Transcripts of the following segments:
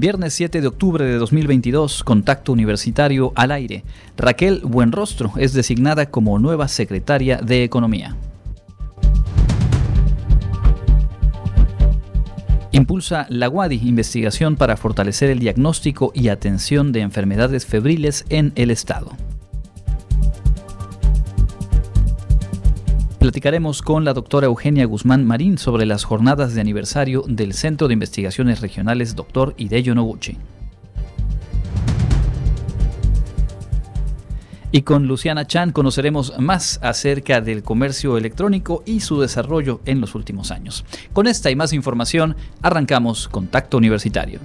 Viernes 7 de octubre de 2022, Contacto Universitario al aire. Raquel Buenrostro es designada como nueva secretaria de Economía. Impulsa la UADY investigación para fortalecer el diagnóstico y atención de enfermedades febriles en el Estado. Platicaremos con la doctora Eugenia Guzmán Marín sobre las jornadas de aniversario del Centro de Investigaciones Regionales Dr. Hideyo Noguchi. Y con Luciana Chan conoceremos más acerca del comercio electrónico y su desarrollo en los últimos años. Con esta y más información, arrancamos Contacto Universitario.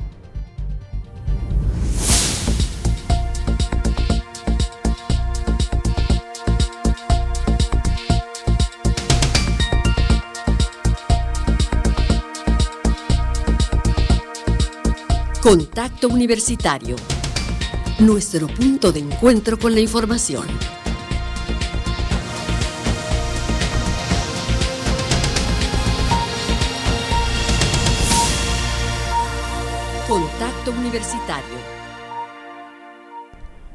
Contacto Universitario. Nuestro punto de encuentro con la información. Contacto Universitario.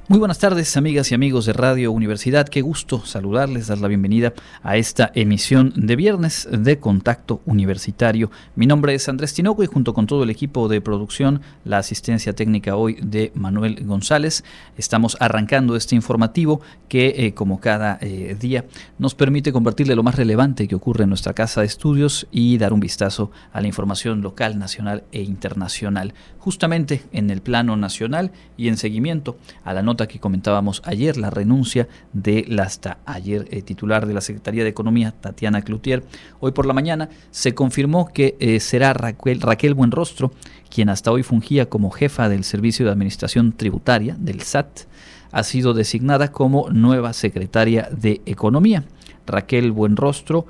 Muy buenas tardes, amigas y amigos de Radio Universidad. Qué gusto saludarles, dar la bienvenida a esta emisión de viernes de Contacto Universitario. Mi nombre es Andrés Tinoco y junto con todo el equipo de producción, la asistencia técnica hoy de Manuel González, estamos arrancando este informativo que, como cada día, nos permite compartirle lo más relevante que ocurre en nuestra casa de estudios y dar un vistazo a la información local, nacional e internacional. Justamente en el plano nacional y en seguimiento a la nota que comentábamos ayer, la renuncia de la hasta ayer titular de la Secretaría de Economía, Tatiana Clouthier. Hoy por la mañana se confirmó que será Raquel Buenrostro, quien hasta hoy fungía como jefa del Servicio de Administración Tributaria del SAT, ha sido designada como nueva secretaria de Economía. Raquel Buenrostro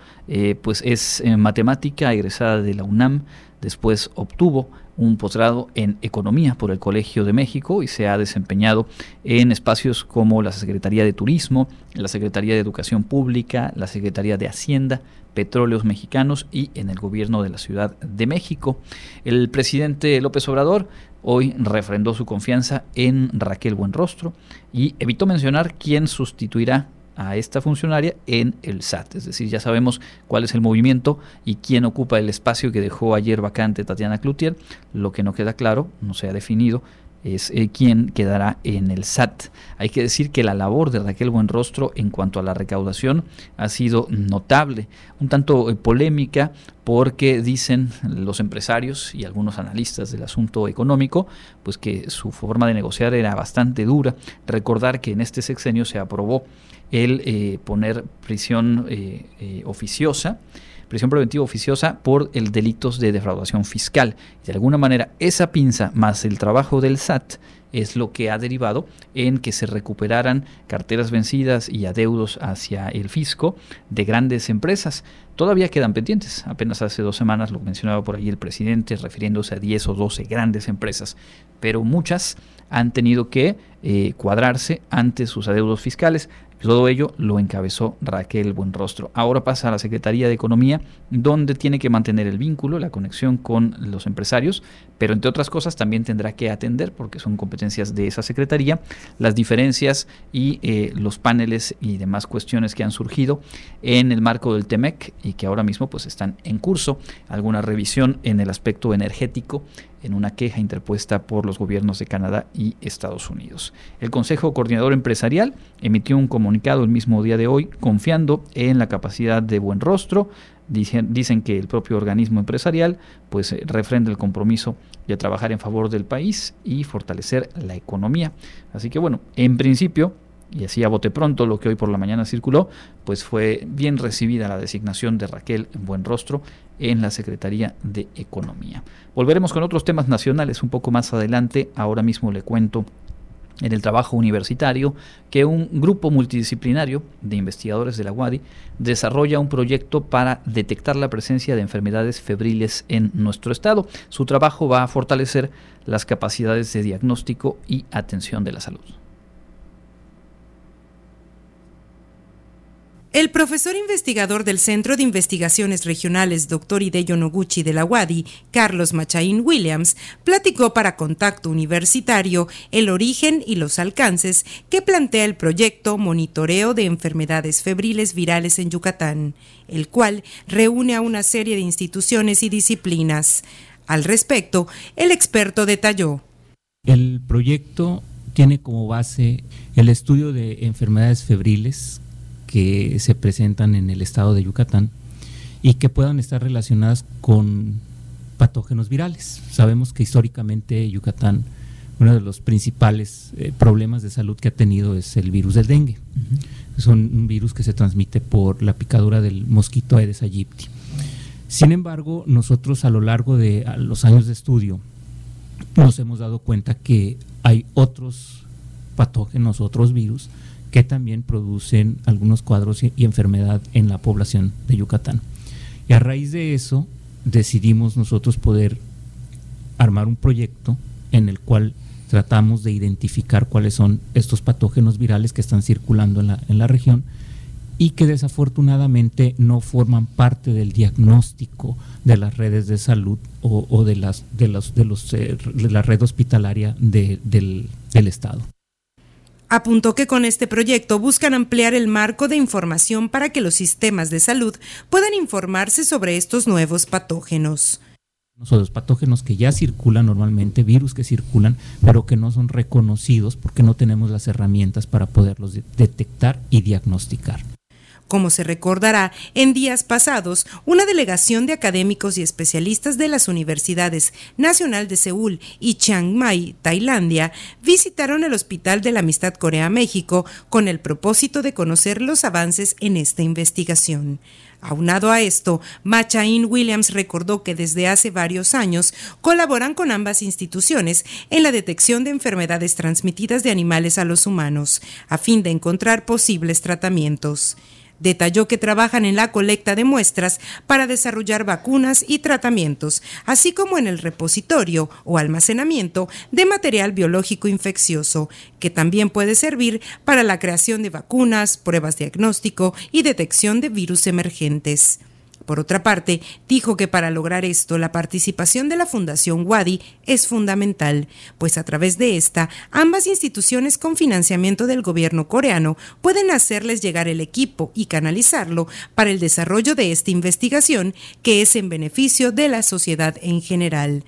pues es matemática, egresada de la UNAM, después obtuvo un posgrado en Economía por el Colegio de México y se ha desempeñado en espacios como la Secretaría de Turismo, la Secretaría de Educación Pública, la Secretaría de Hacienda, Petróleos Mexicanos y en el gobierno de la Ciudad de México. El presidente López Obrador hoy refrendó su confianza en Raquel Buenrostro y evitó mencionar quién sustituirá a esta funcionaria en el SAT. Es decir, ya sabemos cuál es el movimiento y quién ocupa el espacio que dejó ayer vacante Tatiana Clouthier. Lo que no queda claro, no se ha definido, es quién quedará en el SAT. Hay que decir que la labor de Raquel Buenrostro en cuanto a la recaudación ha sido notable, un tanto polémica, porque dicen los empresarios y algunos analistas del asunto económico, pues que su forma de negociar era bastante dura. Recordar que en este sexenio se aprobó el poner prisión oficiosa, prisión preventiva oficiosa por el delitos de defraudación fiscal. De alguna manera, esa pinza más el trabajo del SAT es lo que ha derivado en que se recuperaran carteras vencidas y adeudos hacia el fisco de grandes empresas. Todavía quedan pendientes. Apenas hace 2 semanas lo mencionaba por ahí el presidente, refiriéndose a 10 o 12 grandes empresas, pero muchas han tenido que cuadrarse ante sus adeudos fiscales. Todo ello lo encabezó Raquel Buenrostro. Ahora pasa a la Secretaría de Economía, donde tiene que mantener el vínculo, la conexión con los empresarios, pero entre otras cosas también tendrá que atender, porque son competencias de esa secretaría, las diferencias y los paneles y demás cuestiones que han surgido en el marco del T-MEC y que ahora mismo pues están en curso. Alguna revisión en el aspecto energético, en una queja interpuesta por los gobiernos de Canadá y Estados Unidos. El Consejo Coordinador Empresarial emitió un comunicado el mismo día de hoy, confiando en la capacidad de Buenrostro. Dicen que el propio organismo empresarial pues refrenda el compromiso de trabajar en favor del país y fortalecer la economía. Así que bueno, en principio, y así a bote pronto lo que hoy por la mañana circuló, pues fue bien recibida la designación de Raquel Buenrostro en la Secretaría de Economía. Volveremos con otros temas nacionales un poco más adelante. Ahora mismo le cuento en el trabajo universitario que un grupo multidisciplinario de investigadores de la UADY desarrolla un proyecto para detectar la presencia de enfermedades febriles en nuestro estado. Su trabajo va a fortalecer las capacidades de diagnóstico y atención de la salud. El profesor investigador del Centro de Investigaciones Regionales, Dr. Hideyo Noguchi de la UADY, Carlos Machain Williams, platicó para Contacto Universitario el origen y los alcances que plantea el proyecto Monitoreo de Enfermedades Febriles Virales en Yucatán, el cual reúne a una serie de instituciones y disciplinas. Al respecto, el experto detalló. El proyecto tiene como base el estudio de enfermedades febriles que se presentan en el estado de Yucatán y que puedan estar relacionadas con patógenos virales. Sabemos que históricamente Yucatán, uno de los principales problemas de salud que ha tenido es el virus del dengue. Uh-huh. Es un virus que se transmite por la picadura del mosquito Aedes aegypti. Sin embargo, nosotros a lo largo de los años de estudio nos hemos dado cuenta que hay otros patógenos, otros virus, que también producen algunos cuadros y enfermedad en la población de Yucatán. Y a raíz de eso decidimos nosotros poder armar un proyecto en el cual tratamos de identificar cuáles son estos patógenos virales que están circulando en la región y que desafortunadamente no forman parte del diagnóstico de las redes de salud o de la red hospitalaria del estado. Apuntó que con este proyecto buscan ampliar el marco de información para que los sistemas de salud puedan informarse sobre estos nuevos patógenos. Son los patógenos que ya circulan normalmente, virus que circulan, pero que no son reconocidos porque no tenemos las herramientas para poderlos detectar y diagnosticar. Como se recordará, en días pasados, una delegación de académicos y especialistas de las Universidades Nacional de Seúl y Chiang Mai, Tailandia, visitaron el Hospital de la Amistad Corea-México con el propósito de conocer los avances en esta investigación. Aunado a esto, Machain Williams recordó que desde hace varios años colaboran con ambas instituciones en la detección de enfermedades transmitidas de animales a los humanos, a fin de encontrar posibles tratamientos. Detalló que trabajan en la colecta de muestras para desarrollar vacunas y tratamientos, así como en el repositorio o almacenamiento de material biológico infeccioso, que también puede servir para la creación de vacunas, pruebas de diagnóstico y detección de virus emergentes. Por otra parte, dijo que para lograr esto, la participación de la Fundación UADY es fundamental, pues a través de esta, ambas instituciones con financiamiento del gobierno coreano pueden hacerles llegar el equipo y canalizarlo para el desarrollo de esta investigación, que es en beneficio de la sociedad en general.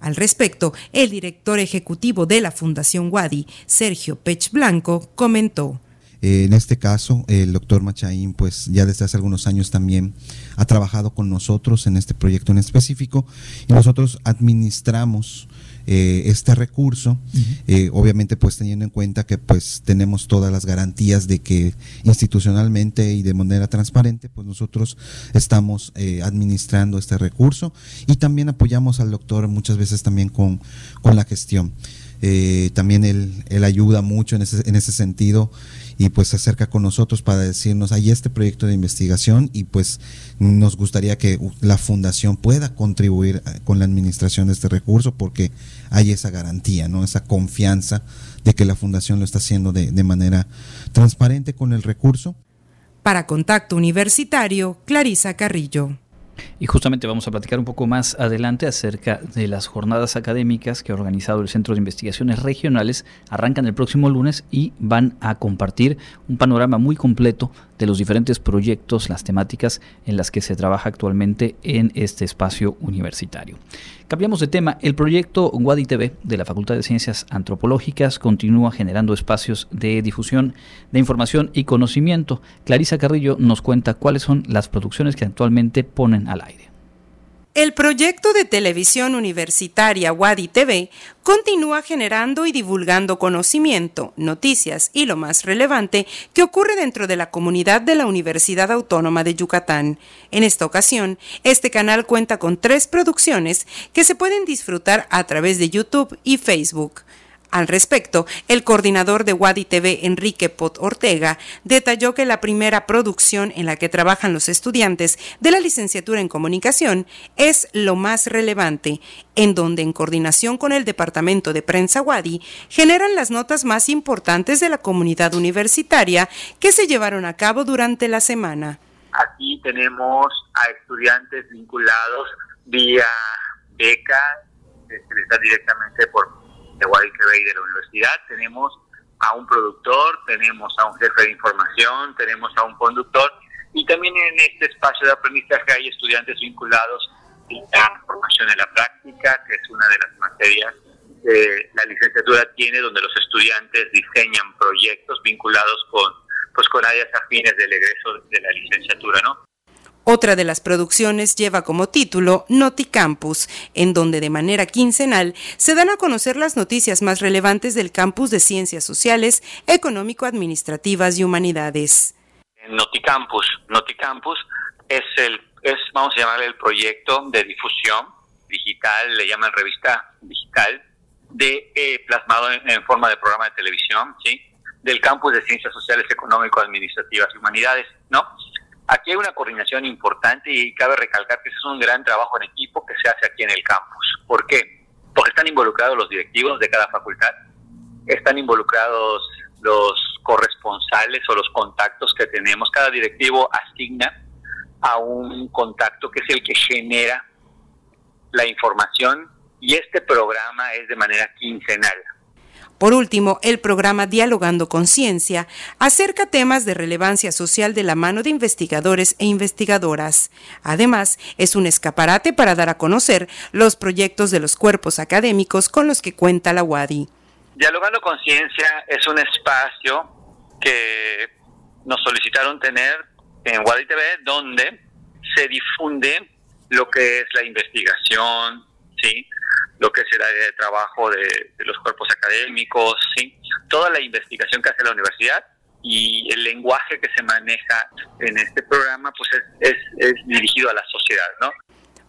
Al respecto, el director ejecutivo de la Fundación UADY, Sergio Pech Blanco, comentó. En este caso, el doctor Machain, pues ya desde hace algunos años también ha trabajado con nosotros en este proyecto en específico y nosotros administramos este recurso, uh-huh. Obviamente pues teniendo en cuenta que pues tenemos todas las garantías de que institucionalmente y de manera transparente pues nosotros estamos administrando este recurso y también apoyamos al doctor muchas veces también con la gestión. También él ayuda mucho en ese sentido y pues se acerca con nosotros para decirnos hay este proyecto de investigación y pues nos gustaría que la fundación pueda contribuir con la administración de este recurso porque hay esa garantía, ¿no? Esa confianza de que la fundación lo está haciendo de manera transparente con el recurso. Para Contacto Universitario, Clarisa Carrillo. Y justamente vamos a platicar un poco más adelante acerca de las jornadas académicas que ha organizado el Centro de Investigaciones Regionales. Arrancan el próximo lunes y van a compartir un panorama muy completo de los diferentes proyectos, las temáticas en las que se trabaja actualmente en este espacio universitario. Cambiamos de tema. El proyecto UADY TV de la Facultad de Ciencias Antropológicas continúa generando espacios de difusión de información y conocimiento. Clarisa Carrillo nos cuenta cuáles son las producciones que actualmente ponen al aire. El proyecto de televisión universitaria UADY TV continúa generando y divulgando conocimiento, noticias y lo más relevante que ocurre dentro de la comunidad de la Universidad Autónoma de Yucatán. En esta ocasión, este canal cuenta con 3 producciones que se pueden disfrutar a través de YouTube y Facebook. Al respecto, el coordinador de UADY TV, Enrique Pot Ortega, detalló que la primera producción en la que trabajan los estudiantes de la licenciatura en comunicación es lo más relevante, en donde en coordinación con el Departamento de Prensa UADY generan las notas más importantes de la comunidad universitaria que se llevaron a cabo durante la semana. Aquí tenemos a estudiantes vinculados vía becas, que les da directamente por de UADY TV y de la universidad, tenemos a un productor, tenemos a un jefe de información, tenemos a un conductor, y también en este espacio de aprendizaje hay estudiantes vinculados a formación en la práctica, que es una de las materias que la licenciatura tiene, donde los estudiantes diseñan proyectos vinculados con áreas afines del egreso de la licenciatura, ¿no? Otra de las producciones lleva como título Noticampus, en donde de manera quincenal se dan a conocer las noticias más relevantes del campus de Ciencias Sociales, Económico-Administrativas y Humanidades. Noticampus es vamos a llamarle el proyecto de difusión digital, le llaman revista digital, plasmado en forma de programa de televisión, ¿sí?, del campus de Ciencias Sociales, Económico-Administrativas y Humanidades, ¿no? Aquí hay una coordinación importante y cabe recalcar que ese es un gran trabajo en equipo que se hace aquí en el campus. ¿Por qué? Porque están involucrados los directivos de cada facultad, están involucrados los corresponsales o los contactos que tenemos. Cada directivo asigna a un contacto que es el que genera la información y este programa es de manera quincenal. Por último, el programa Dialogando con Ciencia acerca temas de relevancia social de la mano de investigadores e investigadoras. Además, es un escaparate para dar a conocer los proyectos de los cuerpos académicos con los que cuenta la UADY. Dialogando con Ciencia es un espacio que nos solicitaron tener en UADY TV, donde se difunde lo que es la investigación, ¿sí?, lo que es el área de trabajo de los cuerpos académicos, ¿sí?, toda la investigación que hace la universidad, y el lenguaje que se maneja en este programa pues es dirigido a la sociedad, ¿no?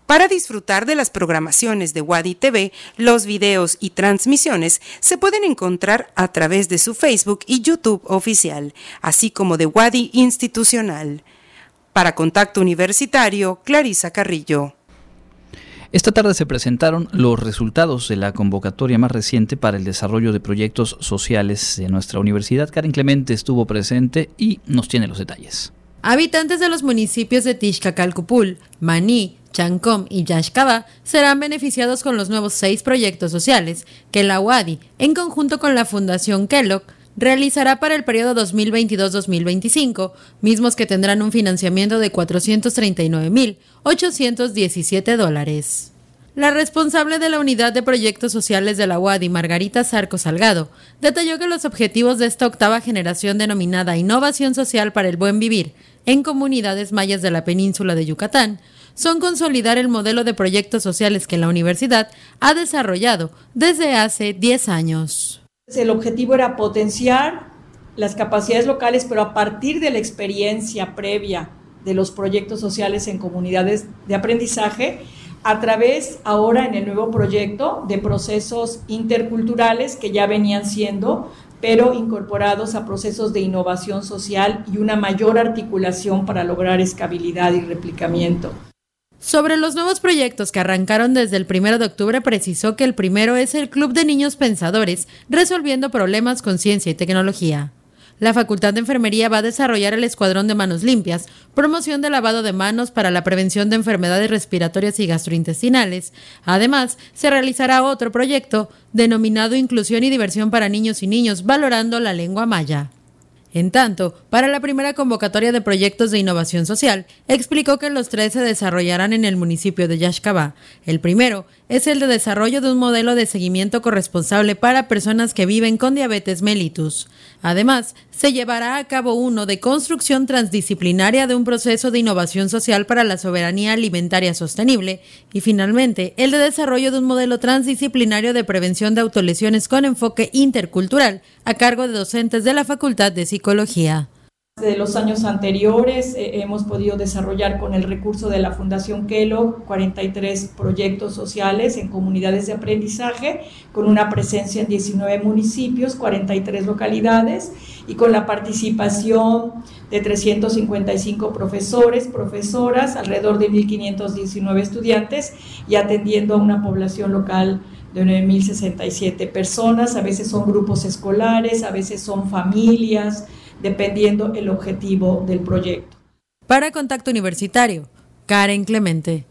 Para disfrutar de las programaciones de UADY TV, los videos y transmisiones se pueden encontrar a través de su Facebook y YouTube oficial, así como de UADY institucional. Para Contacto Universitario, Clarisa Carrillo. Esta tarde se presentaron los resultados de la convocatoria más reciente para el desarrollo de proyectos sociales de nuestra universidad. Karen Clemente estuvo presente y nos tiene los detalles. Habitantes de los municipios de Tixcacalcupul, Maní, Chancom y Yaxcaba serán beneficiados con los nuevos 6 proyectos sociales que la UADY, en conjunto con la Fundación Kellogg, realizará para el periodo 2022-2025, mismos que tendrán un financiamiento de $439,817. La responsable de la Unidad de Proyectos Sociales de la UADY, Margarita Zarco Salgado, detalló que los objetivos de esta octava generación denominada Innovación Social para el Buen Vivir en comunidades mayas de la península de Yucatán son consolidar el modelo de proyectos sociales que la universidad ha desarrollado desde hace 10 años. El objetivo era potenciar las capacidades locales, pero a partir de la experiencia previa de los proyectos sociales en comunidades de aprendizaje, a través ahora en el nuevo proyecto de procesos interculturales que ya venían siendo, pero incorporados a procesos de innovación social y una mayor articulación para lograr escalabilidad y replicamiento. Sobre los nuevos proyectos que arrancaron desde el 1 de octubre, precisó que el primero es el Club de Niños Pensadores, resolviendo problemas con ciencia y tecnología. La Facultad de Enfermería va a desarrollar el Escuadrón de Manos Limpias, promoción de lavado de manos para la prevención de enfermedades respiratorias y gastrointestinales. Además, se realizará otro proyecto denominado Inclusión y Diversión para Niños y Niños, valorando la lengua maya. En tanto, para la primera convocatoria de proyectos de innovación social, explicó que los 3 se desarrollarán en el municipio de Yaxcabá. El primero es el de desarrollo de un modelo de seguimiento corresponsable para personas que viven con diabetes mellitus. Además, se llevará a cabo uno de construcción transdisciplinaria de un proceso de innovación social para la soberanía alimentaria sostenible y, finalmente, el de desarrollo de un modelo transdisciplinario de prevención de autolesiones con enfoque intercultural a cargo de docentes de la Facultad de Psicología. de los años anteriores. Hemos podido desarrollar con el recurso de la Fundación Kellogg 43 proyectos sociales en comunidades de aprendizaje, con una presencia en 19 municipios, 43 localidades, y con la participación de 355 profesores, profesoras, alrededor de 1.519 estudiantes, y atendiendo a una población local de 9.067 personas. A veces son grupos escolares, a veces son familias, dependiendo el objetivo del proyecto. Para Contacto Universitario, Karen Clemente.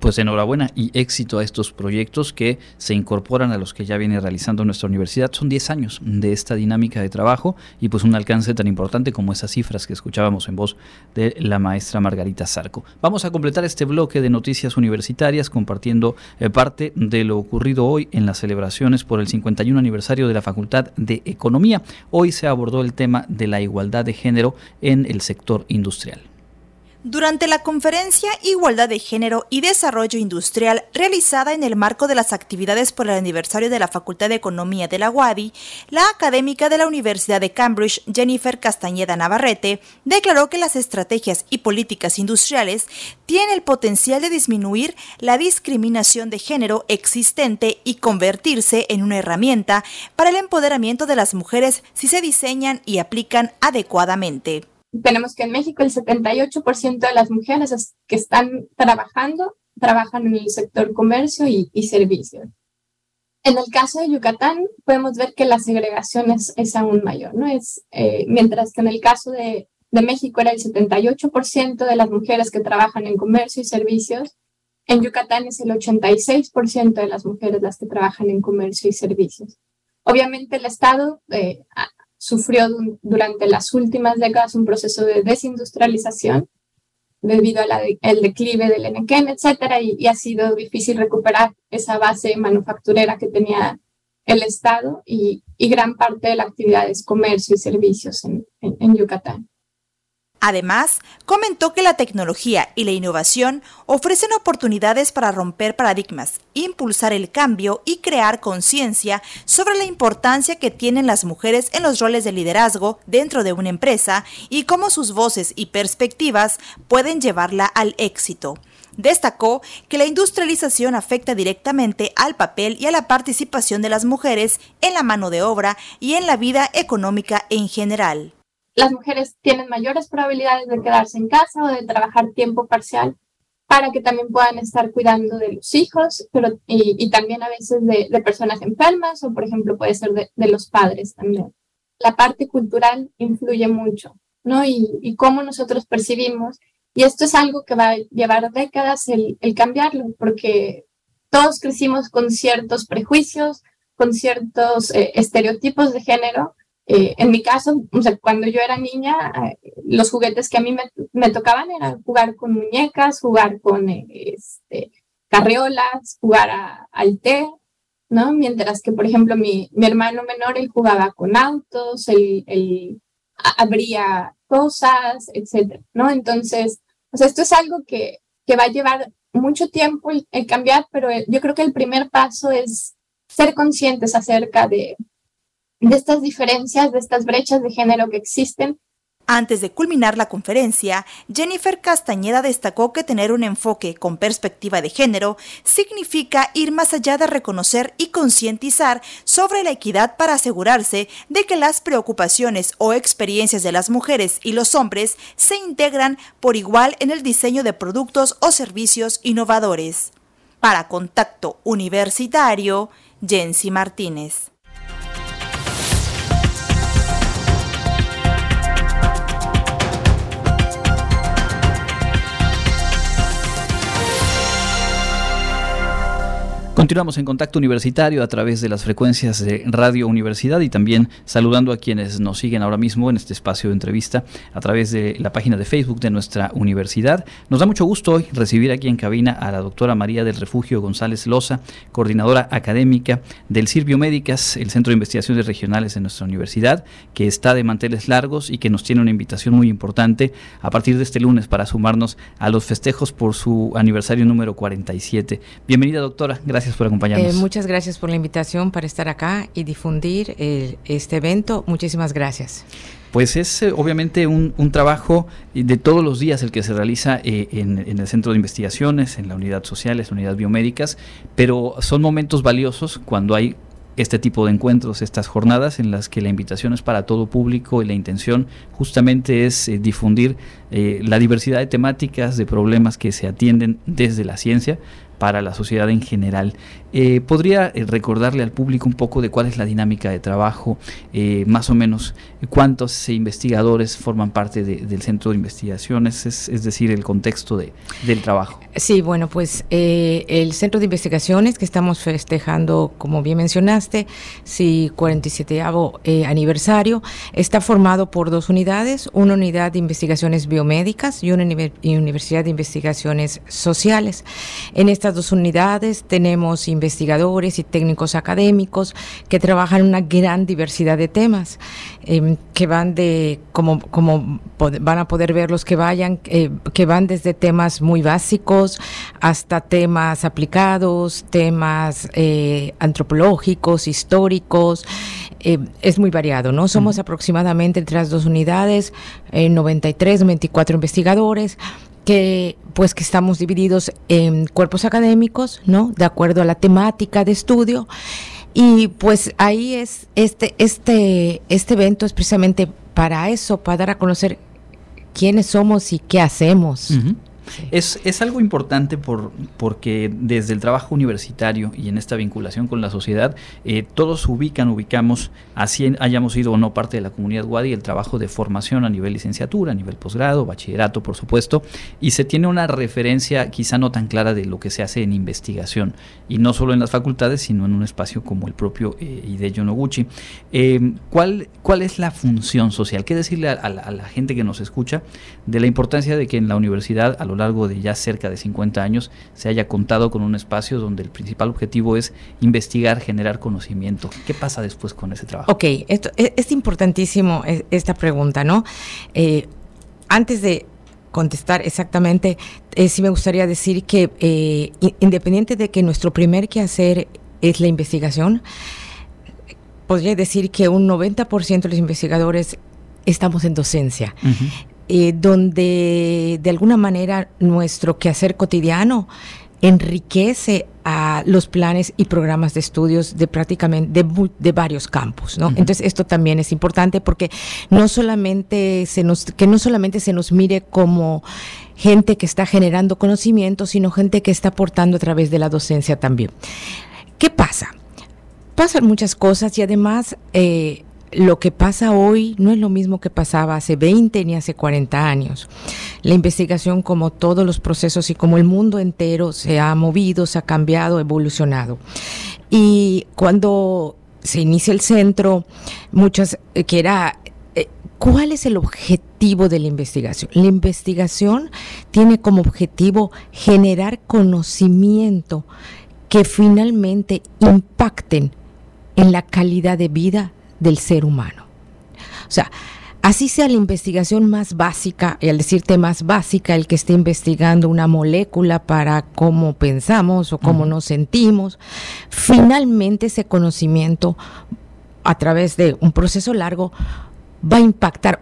Pues enhorabuena y éxito a estos proyectos que se incorporan a los que ya viene realizando nuestra universidad. Son 10 años de esta dinámica de trabajo y pues un alcance tan importante como esas cifras que escuchábamos en voz de la maestra Margarita Zarco. Vamos a completar este bloque de noticias universitarias compartiendo parte de lo ocurrido hoy en las celebraciones por el 51 aniversario de la Facultad de Economía. Hoy se abordó el tema de la igualdad de género en el sector industrial. Durante la conferencia Igualdad de Género y Desarrollo Industrial, realizada en el marco de las actividades por el aniversario de la Facultad de Economía de la UADY, la académica de la Universidad de Cambridge, Jennifer Castañeda Navarrete, declaró que las estrategias y políticas industriales tienen el potencial de disminuir la discriminación de género existente y convertirse en una herramienta para el empoderamiento de las mujeres si se diseñan y aplican adecuadamente. Tenemos que en México el 78% de las mujeres que están trabajando, trabajan en el sector comercio y servicios. En el caso de Yucatán, podemos ver que la segregación es aún mayor, ¿no? Mientras que en el caso de México era el 78% de las mujeres que trabajan en comercio y servicios, en Yucatán es el 86% de las mujeres las que trabajan en comercio y servicios. Obviamente el Estado sufrió durante las últimas décadas un proceso de desindustrialización debido al declive del Enequén, etcétera, y ha sido difícil recuperar esa base manufacturera que tenía el Estado y gran parte de la actividad es comercio y servicios en Yucatán. Además, comentó que la tecnología y la innovación ofrecen oportunidades para romper paradigmas, impulsar el cambio y crear conciencia sobre la importancia que tienen las mujeres en los roles de liderazgo dentro de una empresa y cómo sus voces y perspectivas pueden llevarla al éxito. Destacó que la industrialización afecta directamente al papel y a la participación de las mujeres en la mano de obra y en la vida económica en general. Las mujeres tienen mayores probabilidades de quedarse en casa o de trabajar tiempo parcial para que también puedan estar cuidando de los hijos y también a veces de personas enfermas o, por ejemplo, puede ser de los padres también. La parte cultural influye mucho, ¿no? Y cómo nosotros percibimos. Y esto es algo que va a llevar décadas el cambiarlo, porque todos crecimos con ciertos prejuicios, con ciertos estereotipos de género. En mi caso, o sea, cuando yo era niña, los juguetes que a mí me tocaban eran jugar con muñecas, jugar con carriolas, jugar al té, ¿no? Mientras que, por ejemplo, mi hermano menor, él jugaba con autos, él abría cosas, etcétera, ¿no? Entonces, o sea, esto es algo que va a llevar mucho tiempo el cambiar, pero yo creo que el primer paso es ser conscientes acerca de estas diferencias, de estas brechas de género que existen. Antes de culminar la conferencia, Jennifer Castañeda destacó que tener un enfoque con perspectiva de género significa ir más allá de reconocer y concientizar sobre la equidad para asegurarse de que las preocupaciones o experiencias de las mujeres y los hombres se integran por igual en el diseño de productos o servicios innovadores. Para Contacto Universitario, Jensi Martínez. Continuamos en Contacto Universitario a través de las frecuencias de Radio Universidad y también saludando a quienes nos siguen ahora mismo en este espacio de entrevista a través de la página de Facebook de nuestra universidad. Nos da mucho gusto hoy recibir aquí en cabina a la doctora María del Refugio González Loza, coordinadora académica del CIR Biomédicas, el Centro de Investigaciones Regionales de nuestra universidad, que está de manteles largos y que nos tiene una invitación muy importante a partir de este lunes para sumarnos a los festejos por su aniversario número 47. Bienvenida, doctora. Gracias gracias por acompañarnos. Muchas gracias por la invitación para estar acá y difundir este evento. Muchísimas gracias. Pues es obviamente un trabajo de todos los días el que se realiza en el Centro de Investigaciones, en la Unidad Social, en la Unidad Biomédicas, pero son momentos valiosos cuando hay este tipo de encuentros, estas jornadas en las que la invitación es para todo público y la intención justamente es difundir la diversidad de temáticas, de problemas que se atienden desde la ciencia para la sociedad en general. ¿Podría recordarle al público un poco de cuál es la dinámica de trabajo, más o menos cuántos investigadores forman parte del Centro de Investigaciones, es decir, el contexto del trabajo? Sí, bueno, pues el Centro de Investigaciones que estamos festejando, como bien mencionaste, sí, 47º aniversario, está formado por dos unidades, una unidad de investigaciones biomédicas y una universidad de investigaciones sociales. En esta dos unidades tenemos investigadores y técnicos académicos que trabajan una gran diversidad de temas que van de, como van a poder ver los que vayan, que van desde temas muy básicos hasta temas aplicados, temas antropológicos, históricos. Es muy variado, ¿no? Somos aproximadamente entre las dos unidades 24 investigadores que estamos divididos en cuerpos académicos, ¿no? De acuerdo a la temática de estudio. Y pues ahí es este evento es precisamente para eso, para dar a conocer quiénes somos y qué hacemos. Uh-huh. Sí. Es algo importante porque desde el trabajo universitario y en esta vinculación con la sociedad, todos ubicamos, así hayamos sido o no parte de la comunidad UADY, el trabajo de formación a nivel licenciatura, a nivel posgrado, bachillerato, por supuesto, y se tiene una referencia quizá no tan clara de lo que se hace en investigación, y no solo en las facultades, sino en un espacio como el propio Hideyo Noguchi. ¿Cuál es la función social? ¿Qué decirle a la gente que nos escucha de la importancia de que en la universidad, a lo largo de ya cerca de 50 años, se haya contado con un espacio donde el principal objetivo es investigar, generar conocimiento? ¿Qué pasa después con ese trabajo? Ok, esto es importantísimo, esta pregunta, ¿no? Antes de contestar exactamente, sí me gustaría decir que independiente de que nuestro primer quehacer es la investigación, podría decir que un 90% de los investigadores estamos en docencia. Uh-huh. Donde de alguna manera nuestro quehacer cotidiano enriquece a los planes y programas de estudios de prácticamente de varios campos, ¿no? Uh-huh. Entonces esto también es importante porque no solamente se nos mire como gente que está generando conocimiento, sino gente que está aportando a través de la docencia también. ¿Qué pasa? Pasan muchas cosas y además lo que pasa hoy no es lo mismo que pasaba hace 20 ni hace 40 años. La investigación, como todos los procesos y como el mundo entero, se ha movido, se ha cambiado, evolucionado. Y cuando se inicia el centro, ¿cuál es el objetivo de la investigación? La investigación tiene como objetivo generar conocimiento que finalmente impacten en la calidad de vida del ser humano. O sea, así sea la investigación más básica, y al decirte más básica, el que esté investigando una molécula para cómo pensamos o cómo nos sentimos, finalmente ese conocimiento, a través de un proceso largo, va a impactar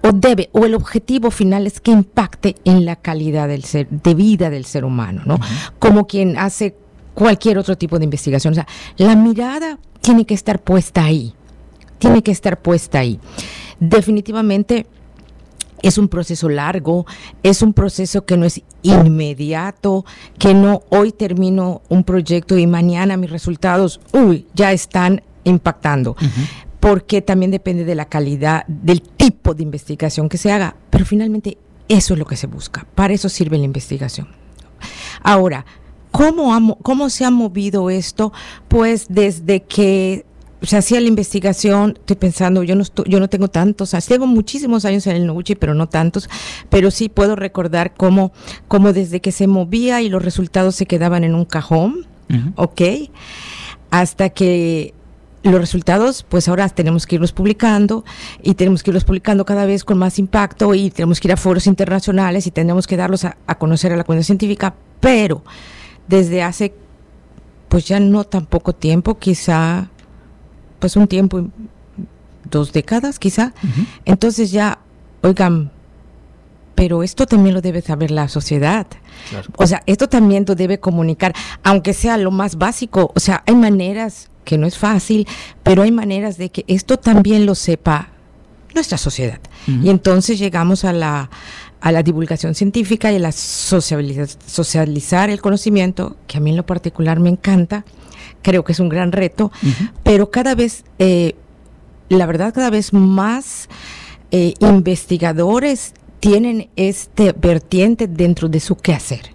o el objetivo final es que impacte en la calidad de vida del ser humano, ¿no? Uh-huh. Como quien hace cualquier otro tipo de investigación. O sea, la mirada tiene que estar puesta ahí. Definitivamente es un proceso largo, es un proceso que no es inmediato, que no hoy termino un proyecto y mañana mis resultados ya están impactando. Uh-huh. Porque también depende de la calidad, del tipo de investigación que se haga, pero finalmente eso es lo que se busca, para eso sirve la investigación. Ahora, ¿cómo se ha movido esto? Pues desde que se hacía la investigación, estoy pensando, yo no tengo tantos años, tengo muchísimos años en el Noguchi, pero no tantos, pero sí puedo recordar cómo desde que se movía y los resultados se quedaban en un cajón, uh-huh. ¿Ok? Hasta que los resultados, pues ahora tenemos que irlos publicando y tenemos que irlos publicando cada vez con más impacto y tenemos que ir a foros internacionales y tenemos que darlos a conocer a la comunidad científica, pero desde hace pues ya no tan poco tiempo, quizá pues un tiempo, 2 décadas quizá. Uh-huh. Entonces ya, oigan, pero esto también lo debe saber la sociedad. Claro. O sea, esto también lo debe comunicar, aunque sea lo más básico. O sea, hay maneras, que no es fácil, pero hay maneras de que esto también lo sepa nuestra sociedad. Uh-huh. Y entonces llegamos a la divulgación científica y a la socializar el conocimiento, que a mí en lo particular me encanta. Creo que es un gran reto, uh-huh, pero cada vez, la verdad, cada vez más investigadores tienen este vertiente dentro de su quehacer.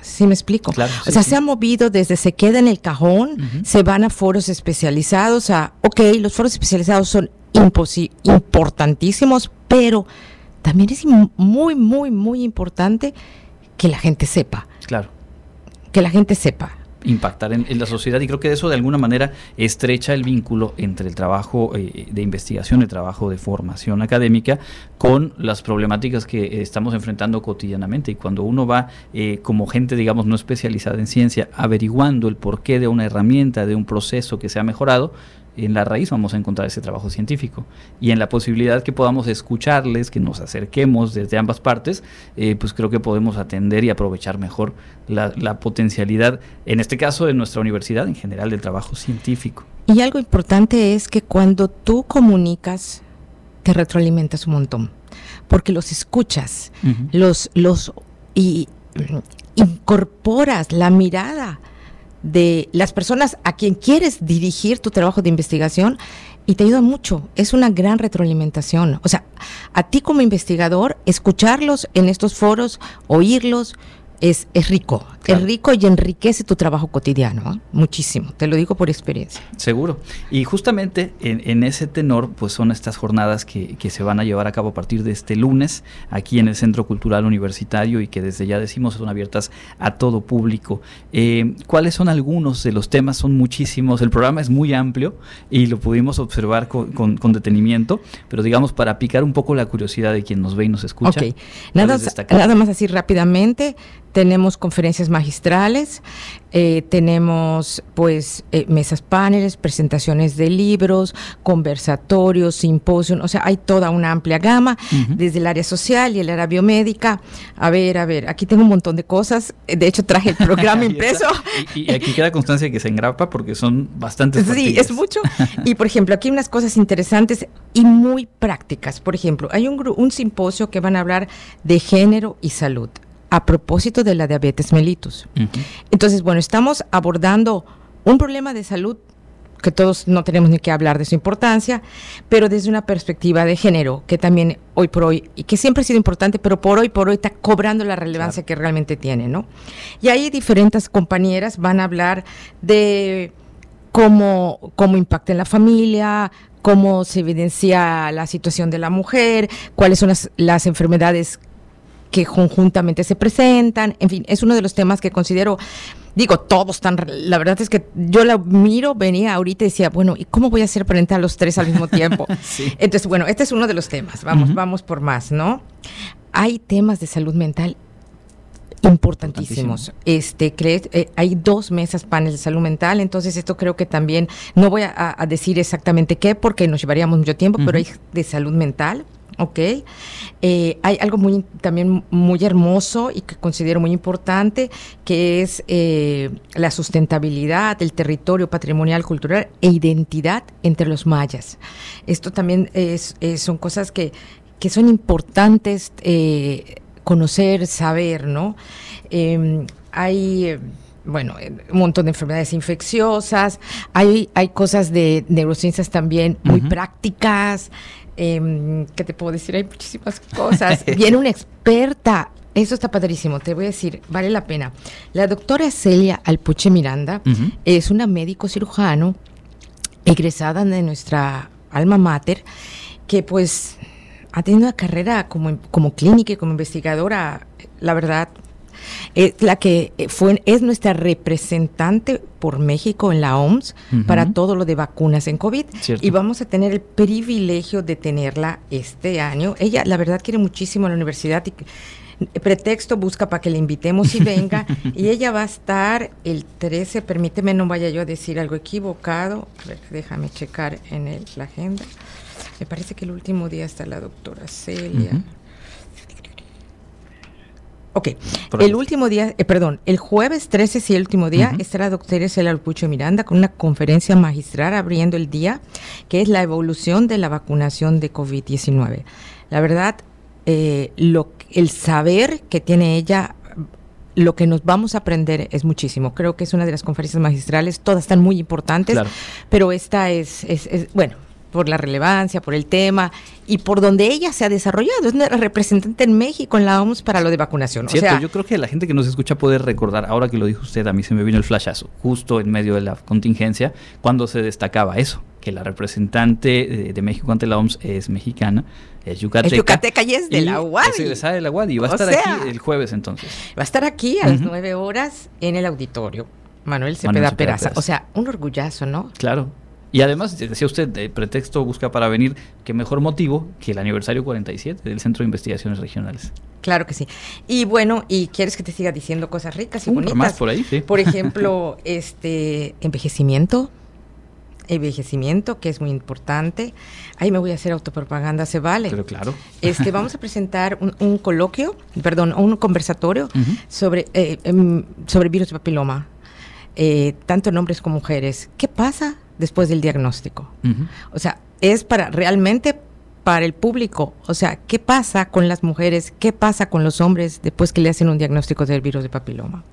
¿Sí me explico? Claro, sí, o sea, sí, se ha movido desde se queda en el cajón, uh-huh, se van a foros especializados, los foros especializados son importantísimos, pero también es muy, muy, muy importante que la gente sepa. Claro. Que la gente sepa. Impactar en la sociedad, y creo que eso de alguna manera estrecha el vínculo entre el trabajo de investigación, el trabajo de formación académica con las problemáticas que estamos enfrentando cotidianamente. Y cuando uno va como gente, digamos, no especializada en ciencia, averiguando el porqué de una herramienta, de un proceso que se ha mejorado, en la raíz vamos a encontrar ese trabajo científico, y en la posibilidad que podamos escucharles, que nos acerquemos desde ambas partes, pues creo que podemos atender y aprovechar mejor la potencialidad, en este caso de nuestra universidad, en general del trabajo científico. Y algo importante es que cuando tú comunicas, te retroalimentas un montón, porque los escuchas, uh-huh, y incorporas la mirada de las personas a quien quieres dirigir tu trabajo de investigación, y te ayuda mucho, es una gran retroalimentación. O sea, a ti como investigador, escucharlos en estos foros, oírlos, es rico, claro, es rico, y enriquece tu trabajo cotidiano, ¿eh? Muchísimo, te lo digo por experiencia. Seguro, y justamente en ese tenor, pues son estas jornadas que se van a llevar a cabo a partir de este lunes, aquí en el Centro Cultural Universitario, y que desde ya decimos son abiertas a todo público. ¿Cuáles son algunos de los temas? Son muchísimos, el programa es muy amplio, y lo pudimos observar con detenimiento, pero digamos para picar un poco la curiosidad de quien nos ve y nos escucha. Okay. Nada más así rápidamente. Tenemos conferencias magistrales, tenemos pues mesas paneles, presentaciones de libros, conversatorios, simposios, o sea, hay toda una amplia gama, uh-huh, desde el área social y el área biomédica. A ver, aquí tengo un montón de cosas, de hecho traje el programa impreso. Y aquí queda constancia de que se engrapa porque son bastantes partidas. Sí, es mucho. Y por ejemplo, aquí hay unas cosas interesantes y muy prácticas. Por ejemplo, hay un simposio que van a hablar de género y salud, a propósito de la diabetes mellitus. Uh-huh. Entonces, bueno, estamos abordando un problema de salud que todos no tenemos ni que hablar de su importancia, pero desde una perspectiva de género, que también hoy por hoy, y que siempre ha sido importante, pero por hoy está cobrando la relevancia, claro, que realmente tiene, ¿no? Y ahí diferentes compañeras van a hablar de cómo impacta en la familia, cómo se evidencia la situación de la mujer, cuáles son las enfermedades que conjuntamente se presentan. En fin, es uno de los temas que considero, digo, todos tan... La verdad es que yo la miro, venía ahorita y decía, bueno, ¿y cómo voy a hacer para entrar los tres al mismo tiempo? Sí. Entonces, bueno, este es uno de los temas, vamos, uh-huh, vamos por más, ¿no? Hay temas de salud mental importantísimos. Hay 2 mesas paneles de salud mental, entonces esto creo que también, no voy a decir exactamente qué, porque nos llevaríamos mucho tiempo, uh-huh, pero hay de salud mental. Ok, hay algo también muy hermoso y que considero muy importante, que es la sustentabilidad, el territorio patrimonial, cultural e identidad entre los mayas. Esto también son cosas que son importantes conocer, saber, ¿no? Hay... Bueno, un montón de enfermedades infecciosas, hay cosas de neurociencias también muy, uh-huh, prácticas, ¿qué te puedo decir? Hay muchísimas cosas. Viene una experta, eso está padrísimo, te voy a decir, vale la pena. La doctora Celia Alpuche Miranda, uh-huh, es una médico cirujano egresada de nuestra alma mater, que pues ha tenido una carrera como clínica y como investigadora, la verdad, es la que es nuestra representante por México en la OMS, uh-huh, para todo lo de vacunas en COVID. Cierto. Y vamos a tener el privilegio de tenerla este año. Ella, la verdad, quiere muchísimo a la universidad y pretexto busca para que le invitemos y venga, y ella va a estar el 13, permíteme, no vaya yo a decir algo equivocado, a ver, déjame checar en la agenda, me parece que el último día está la doctora Celia. Uh-huh. Ok, el último día, el jueves 13, sí, el último día, uh-huh, estará la doctora Celia Alpuche Miranda con una conferencia magistral abriendo el día, que es la evolución de la vacunación de COVID-19. La verdad, el saber que tiene ella, lo que nos vamos a aprender es muchísimo. Creo que es una de las conferencias magistrales, todas están muy importantes, claro, pero esta es bueno, por la relevancia, por el tema y por donde ella se ha desarrollado. Es una representante en México en la OMS para lo de vacunación. Cierto, o sea, yo creo que la gente que nos escucha puede recordar, ahora que lo dijo usted, a mí se me vino el flashazo, justo en medio de la contingencia, cuando se destacaba eso, que la representante de México ante la OMS es mexicana, es yucateca. Es yucateca y es de la UADY. Es egresada de la UADY y va a estar aquí el jueves entonces. Va a estar aquí a las 9:00 en el auditorio Manuel Cepeda Peraza. O sea, un orgullazo, ¿no? Claro. Y además, decía usted, de pretexto busca para venir, qué mejor motivo que el aniversario 47 del Centro de Investigaciones Regionales. Claro que sí. Y bueno, ¿y quieres que te siga diciendo cosas ricas y bonitas? Más por ahí, sí. Por ejemplo, envejecimiento, que es muy importante. Ahí me voy a hacer autopropaganda, se vale. Pero claro. Vamos a presentar un coloquio, un conversatorio sobre virus papiloma, tanto en hombres como mujeres. ¿Qué pasa después del diagnóstico? Uh-huh. O sea, es para el público. O sea, ¿qué pasa con las mujeres? ¿Qué pasa con los hombres después que le hacen un diagnóstico del virus de papiloma?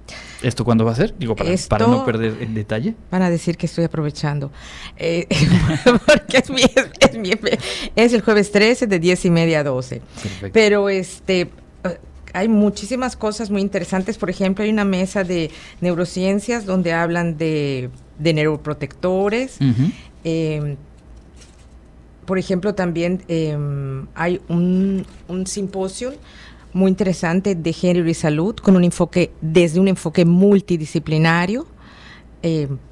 ¿Esto cuándo va a ser? Digo, para no perder el detalle. Van a decir que estoy aprovechando. Porque es el jueves 13 de 10:30 a 12:00. Perfecto. Pero hay muchísimas cosas muy interesantes. Por ejemplo, hay una mesa de neurociencias donde hablan de neuroprotectores. Uh-huh. Por ejemplo, también hay un simposio muy interesante de género y salud con un enfoque, desde un enfoque multidisciplinario.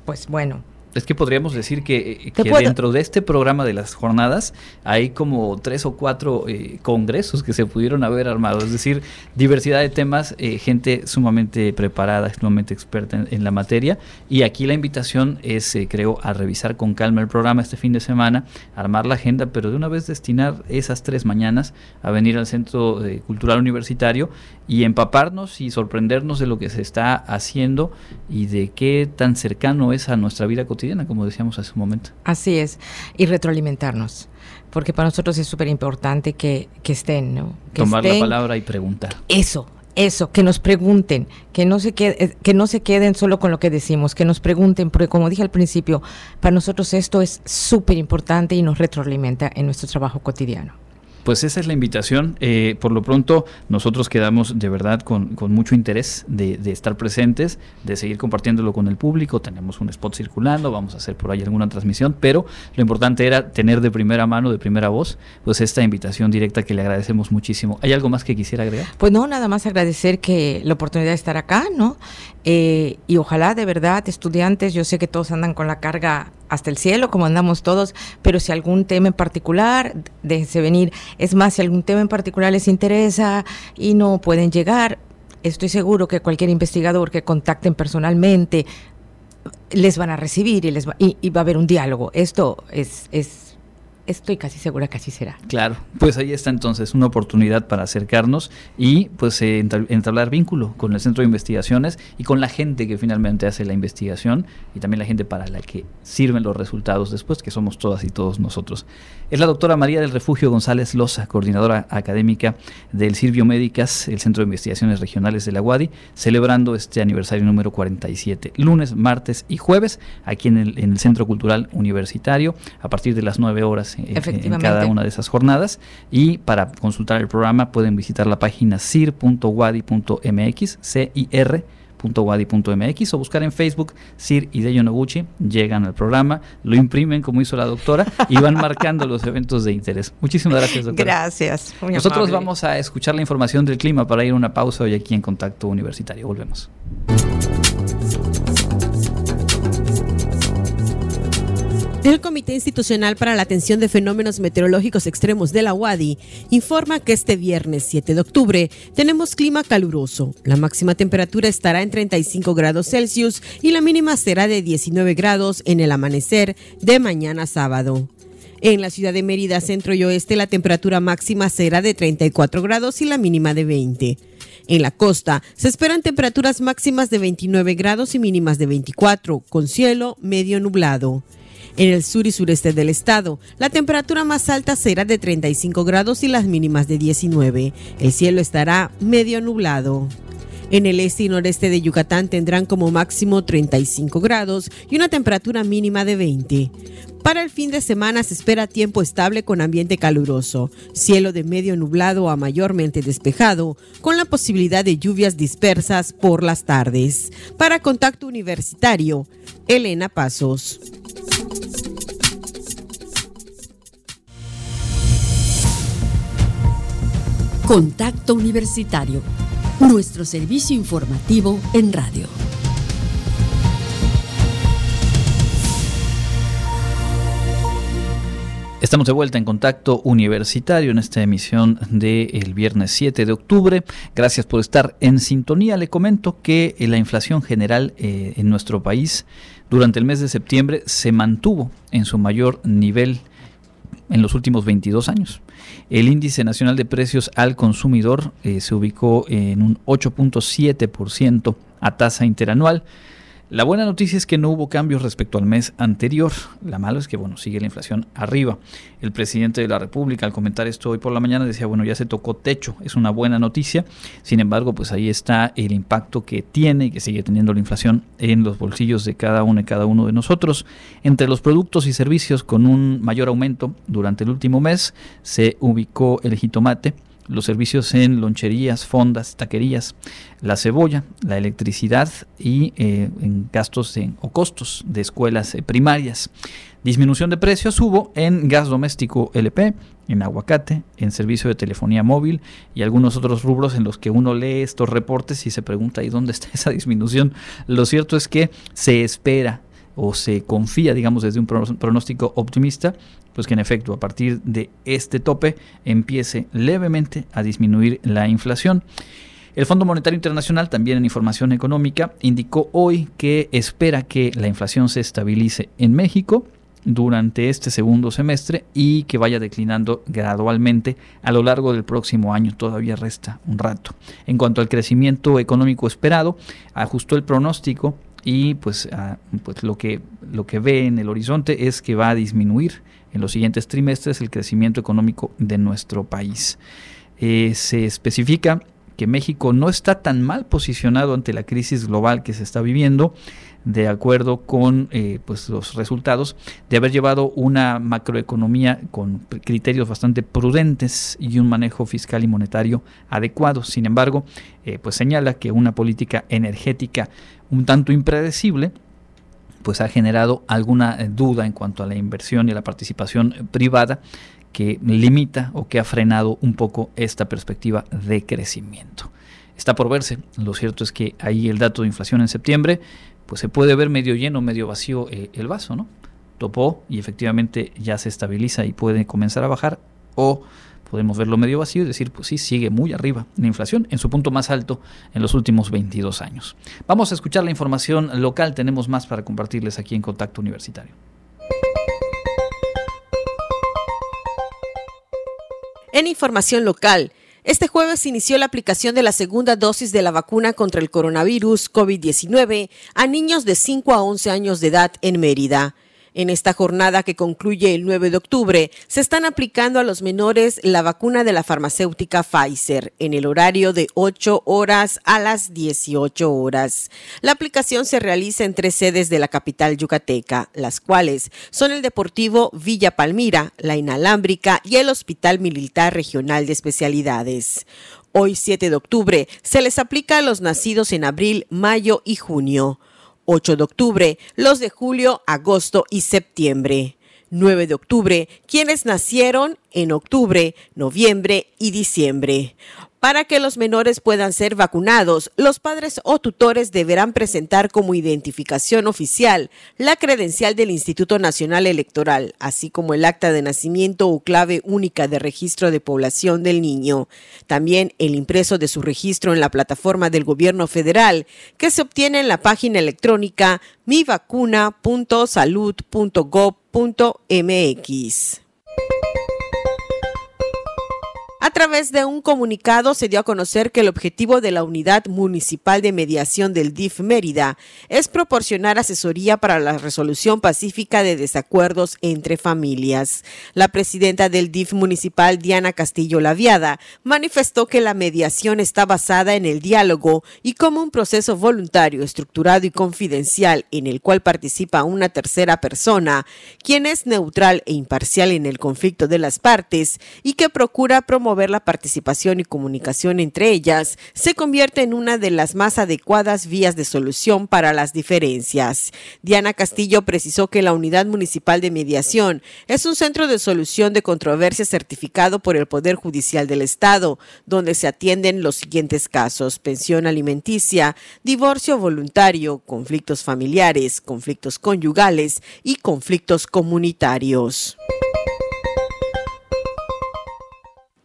Pues bueno. Es que podríamos decir que dentro de este programa de las jornadas hay como 3 o 4 congresos que se pudieron haber armado. Es decir, diversidad de temas, gente sumamente preparada, sumamente experta en la materia. Y aquí la invitación es, creo, a revisar con calma el programa este fin de semana, armar la agenda, pero de una vez destinar esas 3 mañanas a venir al Centro Cultural Universitario y empaparnos y sorprendernos de lo que se está haciendo y de qué tan cercano es a nuestra vida cotidiana, como decíamos hace un momento. Así es, y retroalimentarnos, porque para nosotros es súper importante que estén, ¿no? Que tomar estén, la palabra y preguntar. Eso, que nos pregunten, que no se queden solo con lo que decimos, que nos pregunten, porque como dije al principio, para nosotros esto es súper importante y nos retroalimenta en nuestro trabajo cotidiano. Pues esa es la invitación. Por lo pronto, nosotros quedamos de verdad con mucho interés de estar presentes, de seguir compartiéndolo con el público. Tenemos un spot circulando, vamos a hacer por ahí alguna transmisión, pero lo importante era tener de primera mano, de primera voz, pues esta invitación directa que le agradecemos muchísimo. ¿Hay algo más que quisiera agregar? Pues no, nada más agradecer que la oportunidad de estar acá, ¿no? Y ojalá de verdad, estudiantes, yo sé que todos andan con la carga hasta el cielo, como andamos todos, pero si algún tema en particular, déjense venir. Es más, si algún tema en particular les interesa y no pueden llegar, estoy seguro que cualquier investigador que contacten personalmente les van a recibir y va a haber un diálogo. Esto estoy casi segura que así será. Claro, pues ahí está entonces una oportunidad para acercarnos y pues entablar vínculo con el Centro de Investigaciones y con la gente que finalmente hace la investigación y también la gente para la que sirven los resultados después, que somos todas y todos nosotros. Es la doctora María del Refugio González Loza, coordinadora académica del CIR Biomédicas, el Centro de Investigaciones Regionales de la UADY, celebrando este aniversario número 47, lunes, martes y jueves, aquí en el Centro Cultural Universitario, a partir de las 9:00 en cada una de esas jornadas. Y para consultar el programa pueden visitar la página cir.wadi.mx, cir.wadi.mx, o buscar en Facebook CIR Hideyo Noguchi, llegan al programa, lo imprimen como hizo la doctora y van marcando los eventos de interés. Muchísimas gracias, doctora. Gracias. Nosotros vamos a escuchar la información del clima para ir a una pausa hoy aquí en Contacto Universitario. Volvemos. del Comité Institucional para la Atención de Fenómenos Meteorológicos Extremos de la UADY informa que este viernes 7 de octubre tenemos clima caluroso. La máxima temperatura estará en 35 grados Celsius y la mínima será de 19 grados en el amanecer de mañana sábado. En la ciudad de Mérida, centro y oeste, la temperatura máxima será de 34 grados y la mínima de 20. En la costa, se esperan temperaturas máximas de 29 grados y mínimas de 24, con cielo medio nublado. En el sur y sureste del estado, la temperatura más alta será de 35 grados y las mínimas de 19. El cielo estará medio nublado. En el este y noreste de Yucatán tendrán como máximo 35 grados y una temperatura mínima de 20. Para el fin de semana se espera tiempo estable con ambiente caluroso, cielo de medio nublado a mayormente despejado, con la posibilidad de lluvias dispersas por las tardes. Para Contacto Universitario, Elena Pasos. Contacto Universitario, nuestro servicio informativo en radio. Estamos de vuelta en Contacto Universitario en esta emisión del viernes 7 de octubre. Gracias por estar en sintonía. Le comento que la inflación general en nuestro país durante el mes de septiembre se mantuvo en su mayor nivel en los últimos 22 años. El Índice Nacional de Precios al Consumidor se ubicó en un 8.7% a tasa interanual. La buena noticia es que no hubo cambios respecto al mes anterior. La mala es que, sigue la inflación arriba. El presidente de la República, al comentar esto hoy por la mañana, decía, ya se tocó techo, es una buena noticia. Sin embargo, pues ahí está el impacto que tiene y que sigue teniendo la inflación en los bolsillos de cada uno de nosotros. Entre los productos y servicios con un mayor aumento durante el último mes se ubicó el jitomate, los servicios en loncherías, fondas, taquerías, la cebolla, la electricidad y en gastos o costos de escuelas primarias. Disminución de precios hubo en gas doméstico LP, en aguacate, en servicio de telefonía móvil y algunos otros rubros en los que uno lee estos reportes y se pregunta ¿y dónde está esa disminución? Lo cierto es que se espera o se confía, desde un pronóstico optimista, pues que en efecto a partir de este tope empiece levemente a disminuir la inflación. El Fondo Monetario Internacional, también en información económica, indicó hoy que espera que la inflación se estabilice en México durante este segundo semestre y que vaya declinando gradualmente a lo largo del próximo año. Todavía resta un rato. En cuanto al crecimiento económico esperado, ajustó el pronóstico y pues lo que ve en el horizonte es que va a disminuir en los siguientes trimestres el crecimiento económico de nuestro país. Se especifica que México no está tan mal posicionado ante la crisis global que se está viviendo, de acuerdo con los resultados de haber llevado una macroeconomía con criterios bastante prudentes y un manejo fiscal y monetario adecuado. Sin embargo, señala que una política energética un tanto impredecible pues ha generado alguna duda en cuanto a la inversión y la participación privada, que limita o que ha frenado un poco esta perspectiva de crecimiento. Está por verse. Lo cierto es que ahí el dato de inflación en septiembre, pues se puede ver medio lleno, medio vacío el vaso, ¿no? Topó y efectivamente ya se estabiliza y puede comenzar a bajar, o podemos verlo medio vacío y decir, pues sí, sigue muy arriba la inflación en su punto más alto en los últimos 22 años. Vamos a escuchar la información local. Tenemos más para compartirles aquí en Contacto Universitario. En información local, este jueves inició la aplicación de la segunda dosis de la vacuna contra el coronavirus COVID-19 a niños de 5 a 11 años de edad en Mérida. En esta jornada que concluye el 9 de octubre, se están aplicando a los menores la vacuna de la farmacéutica Pfizer en el horario de 8 horas a las 18 horas. La aplicación se realiza en 3 sedes de la capital yucateca, las cuales son el Deportivo Villa Palmira, la Inalámbrica y el Hospital Militar Regional de Especialidades. Hoy, 7 de octubre, se les aplica a los nacidos en abril, mayo y junio. 8 de octubre, los de julio, agosto y septiembre. 9 de octubre, quienes nacieron en octubre, noviembre y diciembre. Para que los menores puedan ser vacunados, los padres o tutores deberán presentar como identificación oficial la credencial del Instituto Nacional Electoral, así como el acta de nacimiento o clave única de registro de población del niño. También el impreso de su registro en la plataforma del gobierno federal, que se obtiene en la página electrónica mivacuna.salud.gov.mx. A través de un comunicado se dio a conocer que el objetivo de la Unidad Municipal de Mediación del DIF Mérida es proporcionar asesoría para la resolución pacífica de desacuerdos entre familias. La presidenta del DIF Municipal, Diana Castillo Laviada, manifestó que la mediación está basada en el diálogo y como un proceso voluntario, estructurado y confidencial en el cual participa una tercera persona, quien es neutral e imparcial en el conflicto de las partes y que procura promover la participación y comunicación entre ellas, se convierte en una de las más adecuadas vías de solución para las diferencias. Diana Castillo precisó que la Unidad Municipal de Mediación es un centro de solución de controversias certificado por el Poder Judicial del Estado, donde se atienden los siguientes casos: pensión alimenticia, divorcio voluntario, conflictos familiares, conflictos conyugales y conflictos comunitarios.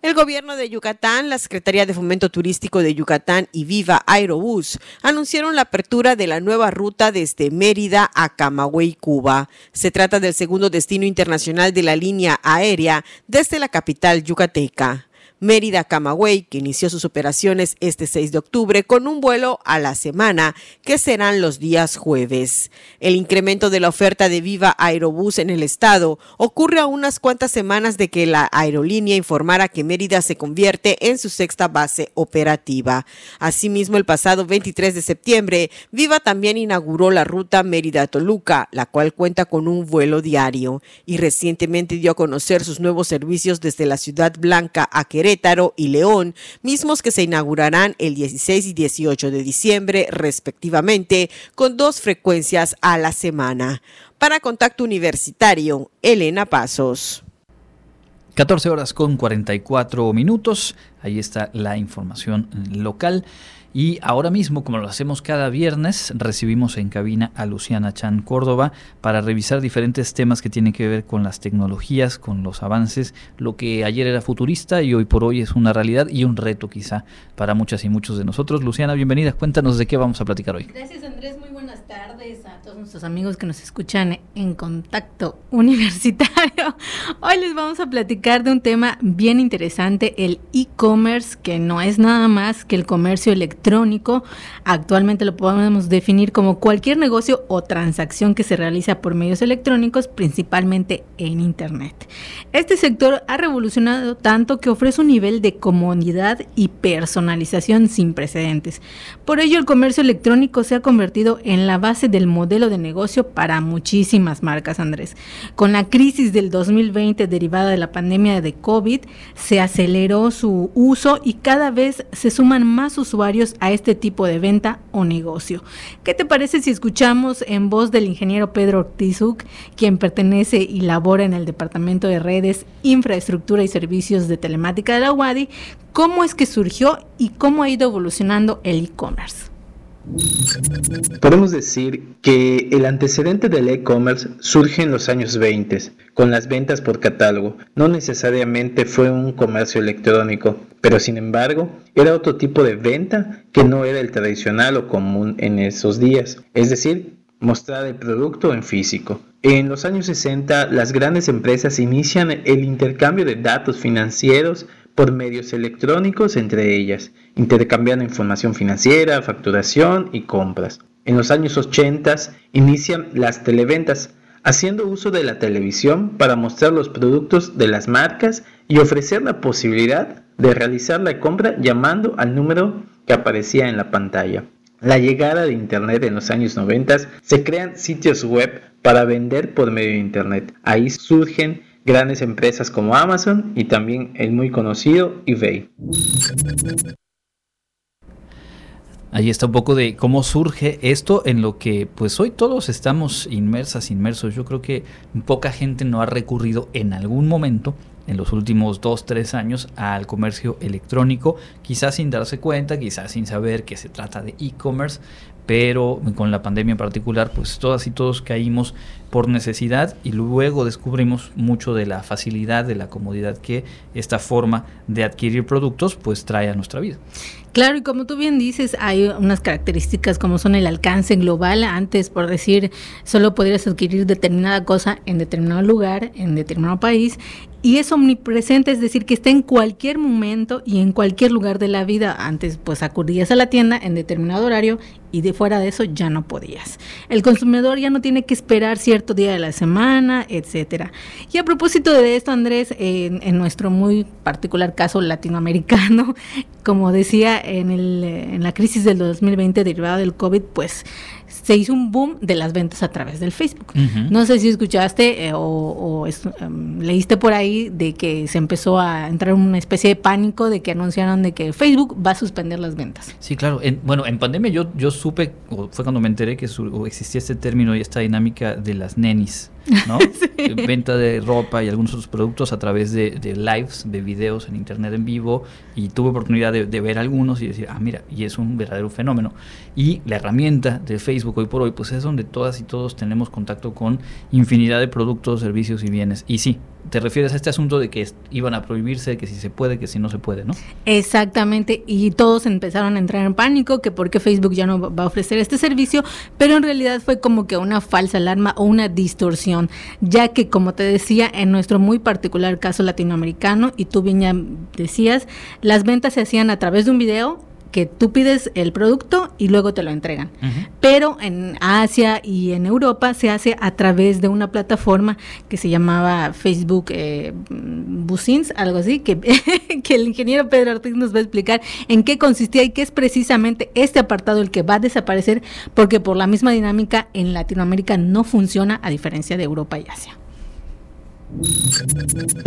El gobierno de Yucatán, la Secretaría de Fomento Turístico de Yucatán y Viva Aerobús anunciaron la apertura de la nueva ruta desde Mérida a Camagüey, Cuba. Se trata del segundo destino internacional de la línea aérea desde la capital yucateca. Mérida-Camagüey, que inició sus operaciones este 6 de octubre con un vuelo a la semana, que serán los días jueves. El incremento de la oferta de Viva Aerobús en el estado ocurre a unas cuantas semanas de que la aerolínea informara que Mérida se convierte en su sexta base operativa. Asimismo, el pasado 23 de septiembre, Viva también inauguró la ruta Mérida-Toluca, la cual cuenta con un vuelo diario, y recientemente dio a conocer sus nuevos servicios desde la Ciudad Blanca a Querétaro y León, mismos que se inaugurarán el 16 y 18 de diciembre, respectivamente, con 2 frecuencias a la semana. Para Contacto Universitario, Elena Pasos. 14:44. Ahí está la información local. Y ahora mismo, como lo hacemos cada viernes, recibimos en cabina a Luciana Chan Córdoba para revisar diferentes temas que tienen que ver con las tecnologías, con los avances, lo que ayer era futurista y hoy por hoy es una realidad y un reto quizá para muchas y muchos de nosotros. Luciana, bienvenida. Cuéntanos de qué vamos a platicar hoy. Gracias, Andrés. Muy buenas tardes a todos nuestros amigos que nos escuchan en Contacto Universitario. Hoy les vamos a platicar de un tema bien interesante, el e-commerce, que no es nada más que el comercio electrónico. Actualmente lo podemos definir como cualquier negocio o transacción que se realiza por medios electrónicos, principalmente en Internet. Este sector ha revolucionado tanto que ofrece un nivel de comodidad y personalización sin precedentes. Por ello, el comercio electrónico se ha convertido en la base del modelo de negocio para muchísimas marcas, Andrés. Con la crisis del 2020 derivada de la pandemia de COVID, se aceleró su uso y cada vez se suman más usuarios a este tipo de venta o negocio. ¿Qué te parece si escuchamos en voz del ingeniero Pedro Ortizuk, quien pertenece y labora en el Departamento de Redes, Infraestructura y Servicios de Telemática de la UADY, cómo es que surgió y cómo ha ido evolucionando el e-commerce? Podemos decir que el antecedente del e-commerce surge en los años 20, con las ventas por catálogo. No necesariamente fue un comercio electrónico, pero sin embargo, era otro tipo de venta que no era el tradicional o común en esos días, es decir, mostrar el producto en físico. En los años 60, las grandes empresas inician el intercambio de datos financieros por medios electrónicos entre ellas, intercambiando información financiera, facturación y compras. En los años 80 inician las televentas, haciendo uso de la televisión para mostrar los productos de las marcas y ofrecer la posibilidad de realizar la compra llamando al número que aparecía en la pantalla. La llegada de Internet en los años 90 se crean sitios web para vender por medio de Internet. Ahí surgen grandes empresas como Amazon y también el muy conocido eBay. Ahí está un poco de cómo surge esto en lo que pues hoy todos estamos inmersos. Yo creo que poca gente no ha recurrido en algún momento en los últimos 2-3 años al comercio electrónico, quizás sin darse cuenta, quizás sin saber que se trata de e-commerce, pero con la pandemia en particular, pues todas y todos caímos por necesidad y luego descubrimos mucho de la facilidad, de la comodidad que esta forma de adquirir productos pues trae a nuestra vida. Claro, y como tú bien dices, hay unas características como son el alcance global. Antes, por decir, solo podrías adquirir determinada cosa en determinado lugar, en determinado país, y es omnipresente, es decir, que está en cualquier momento y en cualquier lugar de la vida. Antes, pues, acudías a la tienda en determinado horario y de fuera de eso ya no podías. El consumidor ya no tiene que esperar cierto día de la semana, etcétera. Y a propósito de esto, Andrés, en nuestro muy particular caso latinoamericano, como decía, en la crisis del 2020 derivada del COVID, pues, se hizo un boom de las ventas a través del Facebook. Uh-huh. No sé si escuchaste o leíste por ahí de que se empezó a entrar una especie de pánico de que anunciaron de que Facebook va a suspender las ventas. Sí, claro. En pandemia yo supe, o fue cuando me enteré que existía este término y esta dinámica de las nenis, ¿no? Sí. Venta de ropa y algunos otros productos a través de lives, de videos en internet en vivo, y tuve oportunidad de ver algunos y decir, mira, y es un verdadero fenómeno. Y la herramienta de Facebook hoy por hoy, pues es donde todas y todos tenemos contacto con infinidad de productos, servicios y bienes. Y sí, te refieres a este asunto de que iban a prohibirse, que si se puede, que si no se puede, ¿no? Exactamente, y todos empezaron a entrar en pánico, que porque Facebook ya no va a ofrecer este servicio, pero en realidad fue como que una falsa alarma o una distorsión, ya que, como te decía, en nuestro muy particular caso latinoamericano, y tú bien ya decías, las ventas se hacían a través de un video, que tú pides el producto y luego te lo entregan. Uh-huh. Pero en Asia y en Europa se hace a través de una plataforma que se llamaba Facebook Business, algo así, que el ingeniero Pedro Ortiz nos va a explicar en qué consistía y qué es precisamente este apartado el que va a desaparecer, porque por la misma dinámica en Latinoamérica no funciona, a diferencia de Europa y Asia.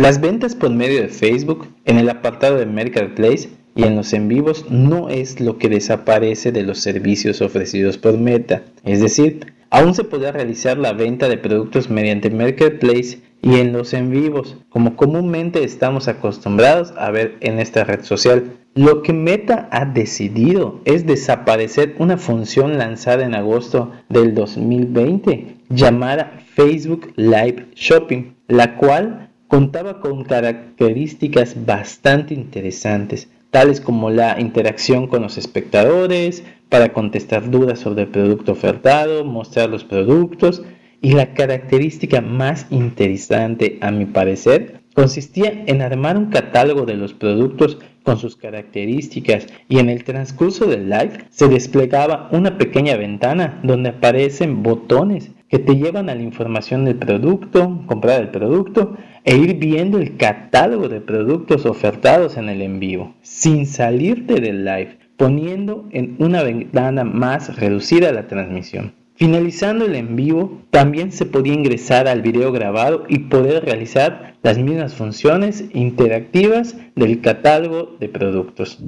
Las ventas por medio de Facebook en el apartado de Marketplace y en los en vivos no es lo que desaparece de los servicios ofrecidos por Meta. Es decir, aún se podrá realizar la venta de productos mediante Marketplace y en los en vivos, como comúnmente estamos acostumbrados a ver en esta red social. Lo que Meta ha decidido es desaparecer una función lanzada en agosto del 2020 llamada Facebook Live Shopping, la cual contaba con características bastante interesantes, tales como la interacción con los espectadores, para contestar dudas sobre el producto ofertado, mostrar los productos, y la característica más interesante, a mi parecer, consistía en armar un catálogo de los productos con sus características, y en el transcurso del live se desplegaba una pequeña ventana donde aparecen botones que te llevan a la información del producto, comprar el producto e ir viendo el catálogo de productos ofertados en el en vivo, sin salirte del live, poniendo en una ventana más reducida la transmisión. Finalizando el en vivo, también se podía ingresar al video grabado y poder realizar las mismas funciones interactivas del catálogo de productos.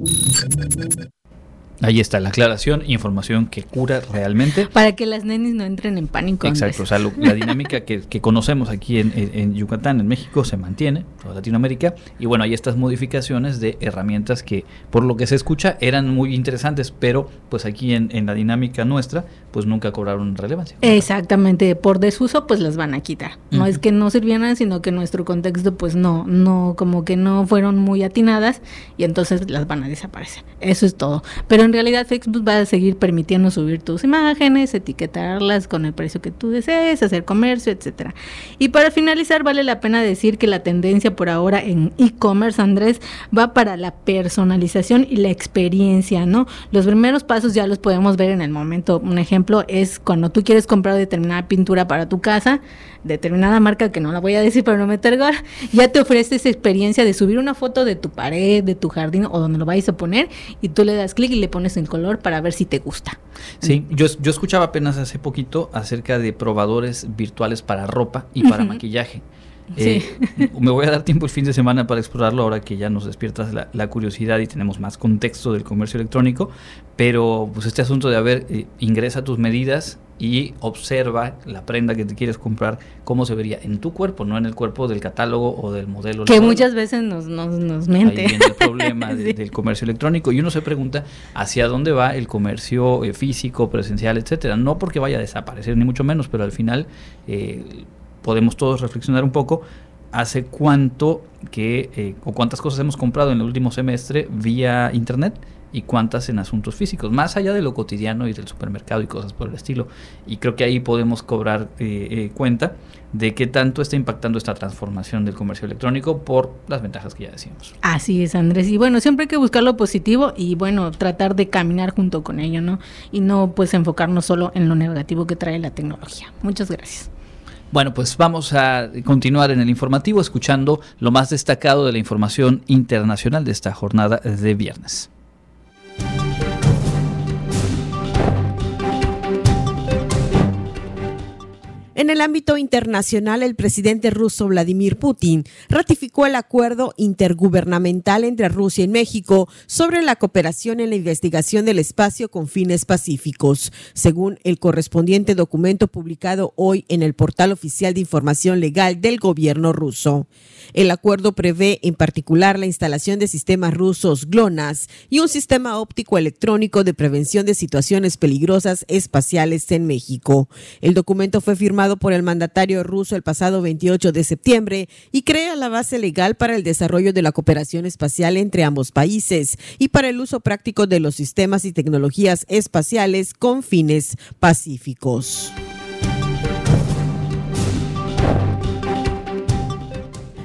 Ahí está la aclaración, información que cura realmente. Para que las nenis no entren en pánico. Exacto, o sea, la dinámica que conocemos aquí en Yucatán, en México, se mantiene, toda Latinoamérica. Y bueno, hay estas modificaciones de herramientas que, por lo que se escucha, eran muy interesantes, pero pues aquí en la dinámica nuestra, pues nunca cobraron relevancia. Exactamente, por desuso, pues las van a quitar. No es que no sirvieran, sino que en nuestro contexto, pues no, como que no fueron muy atinadas, y entonces las van a desaparecer. Eso es todo. Pero en realidad Facebook va a seguir permitiendo subir tus imágenes, etiquetarlas con el precio que tú desees, hacer comercio, etcétera. Y para finalizar, vale la pena decir que la tendencia por ahora en e-commerce, Andrés, va para la personalización y la experiencia, ¿no? Los primeros pasos ya los podemos ver en el momento. Un ejemplo es cuando tú quieres comprar determinada pintura para tu casa, determinada marca que no la voy a decir para no meter gol, ya te ofrece esa experiencia de subir una foto de tu pared, de tu jardín o donde lo vayas a poner, y tú le das clic y le pones en color para ver si te gusta. Sí, yo escuchaba apenas hace poquito acerca de probadores virtuales para ropa y para maquillaje. Sí. Me voy a dar tiempo el fin de semana para explorarlo, ahora que ya nos despiertas la curiosidad y tenemos más contexto del comercio electrónico, pero pues este asunto de ingresa tus medidas, y observa la prenda que te quieres comprar, cómo se vería en tu cuerpo, no en el cuerpo del catálogo o del modelo. Que laboral. Muchas veces nos miente. Ahí viene el problema sí. del comercio electrónico, y uno se pregunta hacia dónde va el comercio físico, presencial, etcétera. No porque vaya a desaparecer, ni mucho menos, pero al final podemos todos reflexionar un poco hace cuánto que o cuántas cosas hemos comprado en el último semestre vía internet y cuántas en asuntos físicos, más allá de lo cotidiano y del supermercado y cosas por el estilo. Y creo que ahí podemos cobrar cuenta de qué tanto está impactando esta transformación del comercio electrónico por las ventajas que ya decíamos. Así es, Andrés, y bueno, siempre hay que buscar lo positivo y bueno, tratar de caminar junto con ello, ¿no? Y no pues enfocarnos solo en lo negativo que trae la tecnología. Muchas gracias. Bueno, pues vamos a continuar en el informativo escuchando lo más destacado de la información internacional de esta jornada de viernes. En el ámbito internacional, el presidente ruso Vladimir Putin ratificó el acuerdo intergubernamental entre Rusia y México sobre la cooperación en la investigación del espacio con fines pacíficos. Según el correspondiente documento publicado hoy en el portal oficial de información legal del gobierno ruso, el acuerdo prevé en particular la instalación de sistemas rusos GLONASS y un sistema óptico electrónico de prevención de situaciones peligrosas espaciales en México. El documento fue firmado por el mandatario ruso el pasado 28 de septiembre y crea la base legal para el desarrollo de la cooperación espacial entre ambos países y para el uso práctico de los sistemas y tecnologías espaciales con fines pacíficos.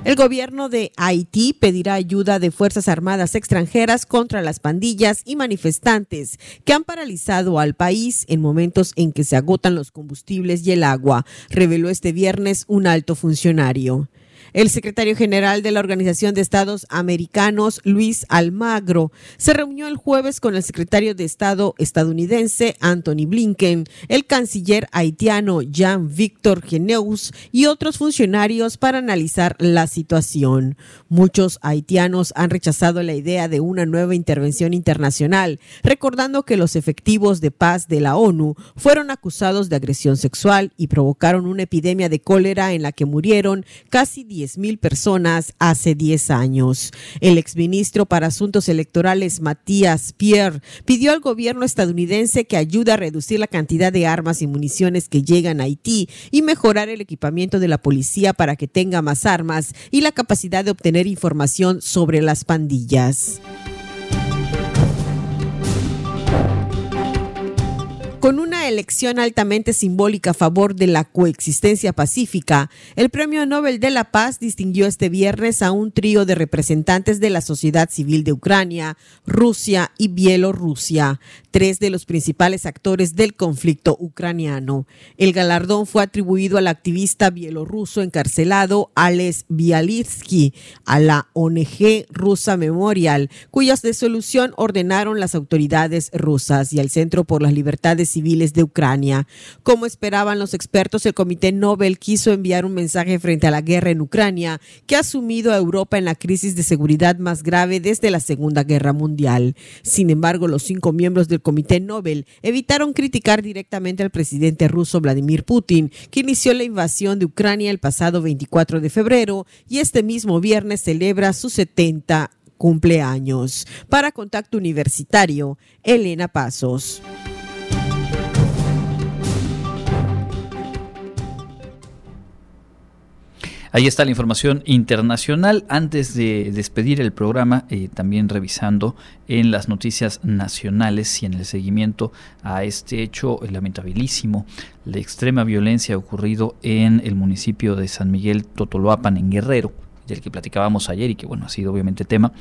El gobierno de Haití pedirá ayuda de fuerzas armadas extranjeras contra las pandillas y manifestantes que han paralizado al país en momentos en que se agotan los combustibles y el agua, reveló este viernes un alto funcionario. El secretario general de la Organización de Estados Americanos, Luis Almagro, se reunió el jueves con el secretario de Estado estadounidense, Anthony Blinken, el canciller haitiano, Jean-Victor Geneus, y otros funcionarios para analizar la situación. Muchos haitianos han rechazado la idea de una nueva intervención internacional, recordando que los efectivos de paz de la ONU fueron acusados de agresión sexual y provocaron una epidemia de cólera en la que murieron casi 10,000 personas hace 10 años. El exministro para Asuntos Electorales, Matías Pierre, pidió al gobierno estadounidense que ayude a reducir la cantidad de armas y municiones que llegan a Haití y mejorar el equipamiento de la policía para que tenga más armas y la capacidad de obtener información sobre las pandillas. Con una elección altamente simbólica a favor de la coexistencia pacífica, el Premio Nobel de la Paz distinguió este viernes a un trío de representantes de la sociedad civil de Ucrania, Rusia y Bielorrusia, tres de los principales actores del conflicto ucraniano. El galardón fue atribuido al activista bielorruso encarcelado Ales Bialysky, a la ONG Rusa Memorial, cuya resolución ordenaron las autoridades rusas, y al Centro por las Libertades Civiles de Ucrania. Como esperaban los expertos, el Comité Nobel quiso enviar un mensaje frente a la guerra en Ucrania, que ha sumido a Europa en la crisis de seguridad más grave desde la Segunda Guerra Mundial. Sin embargo, los 5 miembros del Comité Nobel evitaron criticar directamente al presidente ruso Vladimir Putin, que inició la invasión de Ucrania el pasado 24 de febrero y este mismo viernes celebra sus 70 cumpleaños. Para Contacto Universitario, Elena Pasos. Ahí está la información internacional. Antes de despedir el programa, también revisando en las noticias nacionales y en el seguimiento a este hecho lamentabilísimo, la extrema violencia ocurrido en el municipio de San Miguel Totoloapan, en Guerrero, del que platicábamos ayer y que bueno ha sido obviamente tema,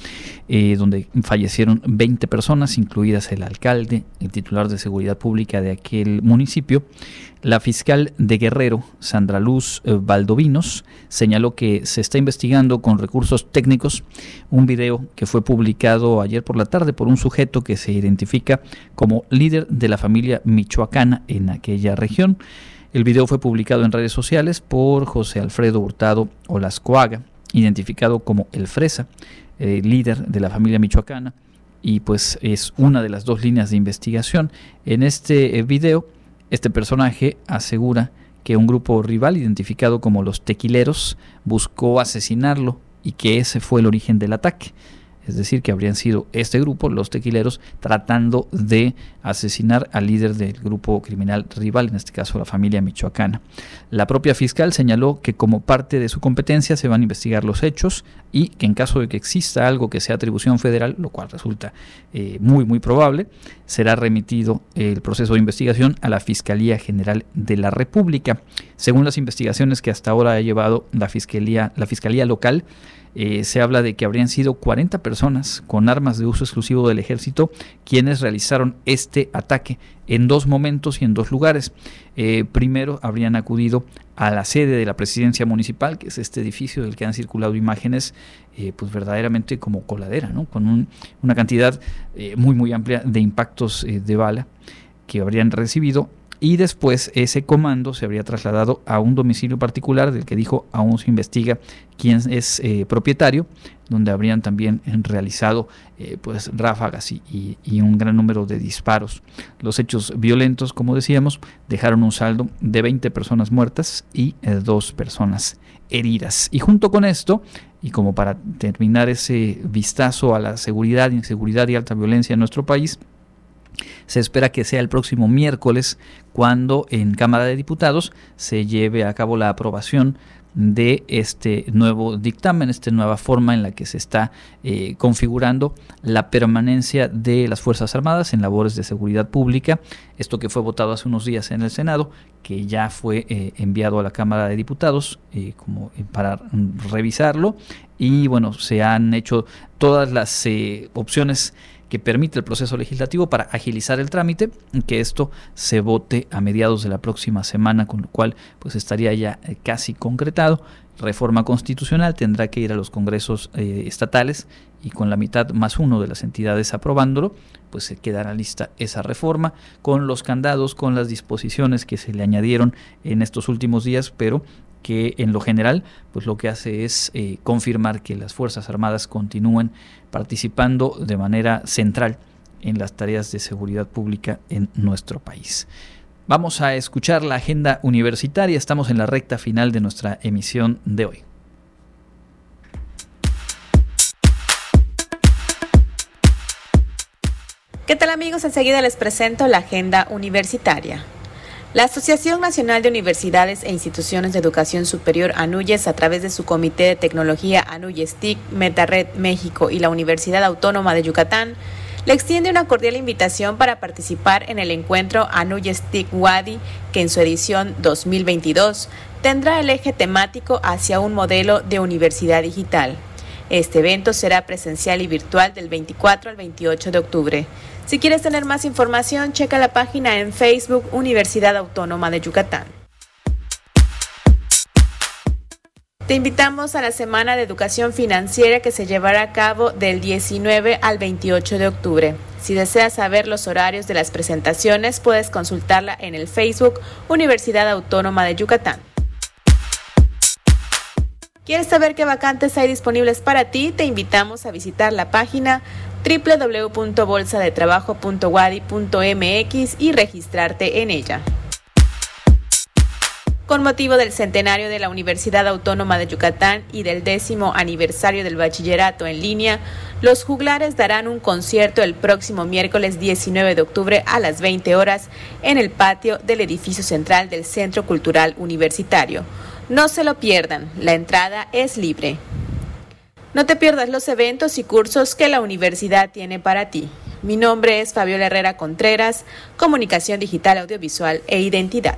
donde fallecieron 20 personas, incluidas el alcalde, el titular de seguridad pública de aquel municipio. La fiscal de Guerrero, Sandra Luz Valdovinos, señaló que se está investigando con recursos técnicos un video que fue publicado ayer por la tarde por un sujeto que se identifica como líder de la familia michoacana en aquella región. El video fue publicado en redes sociales por José Alfredo Hurtado Olascoaga, identificado como El Fresa, líder de la familia michoacana, y pues es una de las dos líneas de investigación. En este video Este personaje asegura que un grupo rival identificado como los Tequileros buscó asesinarlo y que ese fue el origen del ataque. Es decir, que habrían sido este grupo, los Tequileros, tratando de asesinar al líder del grupo criminal rival, en este caso la Familia Michoacana. La propia fiscal señaló que como parte de su competencia se van a investigar los hechos y que en caso de que exista algo que sea atribución federal, lo cual resulta muy probable, será remitido el proceso de investigación a la Fiscalía General de la República. Según las investigaciones que hasta ahora ha llevado la Fiscalía Local, se habla de que habrían sido 40 personas con armas de uso exclusivo del ejército quienes realizaron este ataque en dos momentos y en dos lugares. Primero habrían acudido a la sede de la presidencia municipal, que es este edificio del que han circulado imágenes pues verdaderamente como coladera, ¿no? Con una cantidad muy amplia de impactos de bala que habrían recibido. Y después ese comando se habría trasladado a un domicilio particular del que dijo aún se investiga quién es propietario, donde habrían también realizado ráfagas y un gran número de disparos. Los hechos violentos, como decíamos, dejaron un saldo de 20 personas muertas y 2 personas heridas. Y junto con esto, y como para terminar ese vistazo a la seguridad, inseguridad y alta violencia en nuestro país, se espera que sea el próximo miércoles cuando en Cámara de Diputados se lleve a cabo la aprobación de este nuevo dictamen, esta nueva forma en la que se está configurando la permanencia de las Fuerzas Armadas en labores de seguridad pública. Esto que fue votado hace unos días en el Senado, que ya fue enviado a la Cámara de Diputados para revisarlo. Y bueno, se han hecho todas las opciones que permite el proceso legislativo para agilizar el trámite, que esto se vote a mediados de la próxima semana, con lo cual pues estaría ya casi concretado. Reforma constitucional tendrá que ir a los congresos estatales y con la mitad más uno de las entidades aprobándolo, pues se quedará lista esa reforma con los candados, con las disposiciones que se le añadieron en estos últimos días, pero que en lo general pues lo que hace es confirmar que las Fuerzas Armadas continúen participando de manera central en las tareas de seguridad pública en nuestro país. Vamos a escuchar la agenda universitaria, estamos en la recta final de nuestra emisión de hoy. ¿Qué tal amigos? Enseguida les presento la agenda universitaria. La Asociación Nacional de Universidades e Instituciones de Educación Superior ANUYES, a través de su Comité de Tecnología ANUYES TIC, MetaRed México y la Universidad Autónoma de Yucatán, le extiende una cordial invitación para participar en el encuentro ANUYES TIC UADY, que en su edición 2022 tendrá el eje temático hacia un modelo de universidad digital. Este evento será presencial y virtual del 24 al 28 de octubre. Si quieres tener más información, checa la página en Facebook Universidad Autónoma de Yucatán. Te invitamos a la Semana de Educación Financiera que se llevará a cabo del 19 al 28 de octubre. Si deseas saber los horarios de las presentaciones, puedes consultarla en el Facebook Universidad Autónoma de Yucatán. ¿Quieres saber qué vacantes hay disponibles para ti? Te invitamos a visitar la página www.bolsadetrabajo.uady.mx y registrarte en ella. Con motivo del centenario de la Universidad Autónoma de Yucatán y del 10º aniversario del bachillerato en línea, los juglares darán un concierto el próximo miércoles 19 de octubre a las 20 horas en el patio del edificio central del Centro Cultural Universitario. No se lo pierdan, la entrada es libre. No te pierdas los eventos y cursos que la universidad tiene para ti. Mi nombre es Fabiola Herrera Contreras, Comunicación Digital, Audiovisual e Identidad.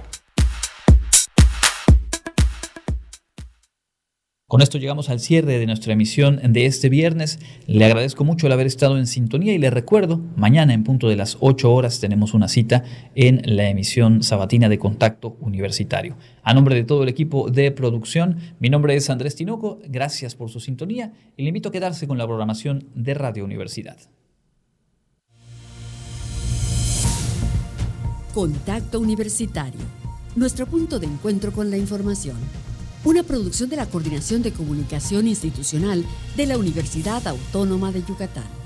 Con esto llegamos al cierre de nuestra emisión de este viernes. Le agradezco mucho el haber estado en sintonía y le recuerdo, mañana en punto de las 8 horas tenemos una cita en la emisión sabatina de Contacto Universitario. A nombre de todo el equipo de producción, mi nombre es Andrés Tinoco, gracias por su sintonía y le invito a quedarse con la programación de Radio Universidad. Contacto Universitario, nuestro punto de encuentro con la información. Una producción de la Coordinación de Comunicación Institucional de la Universidad Autónoma de Yucatán.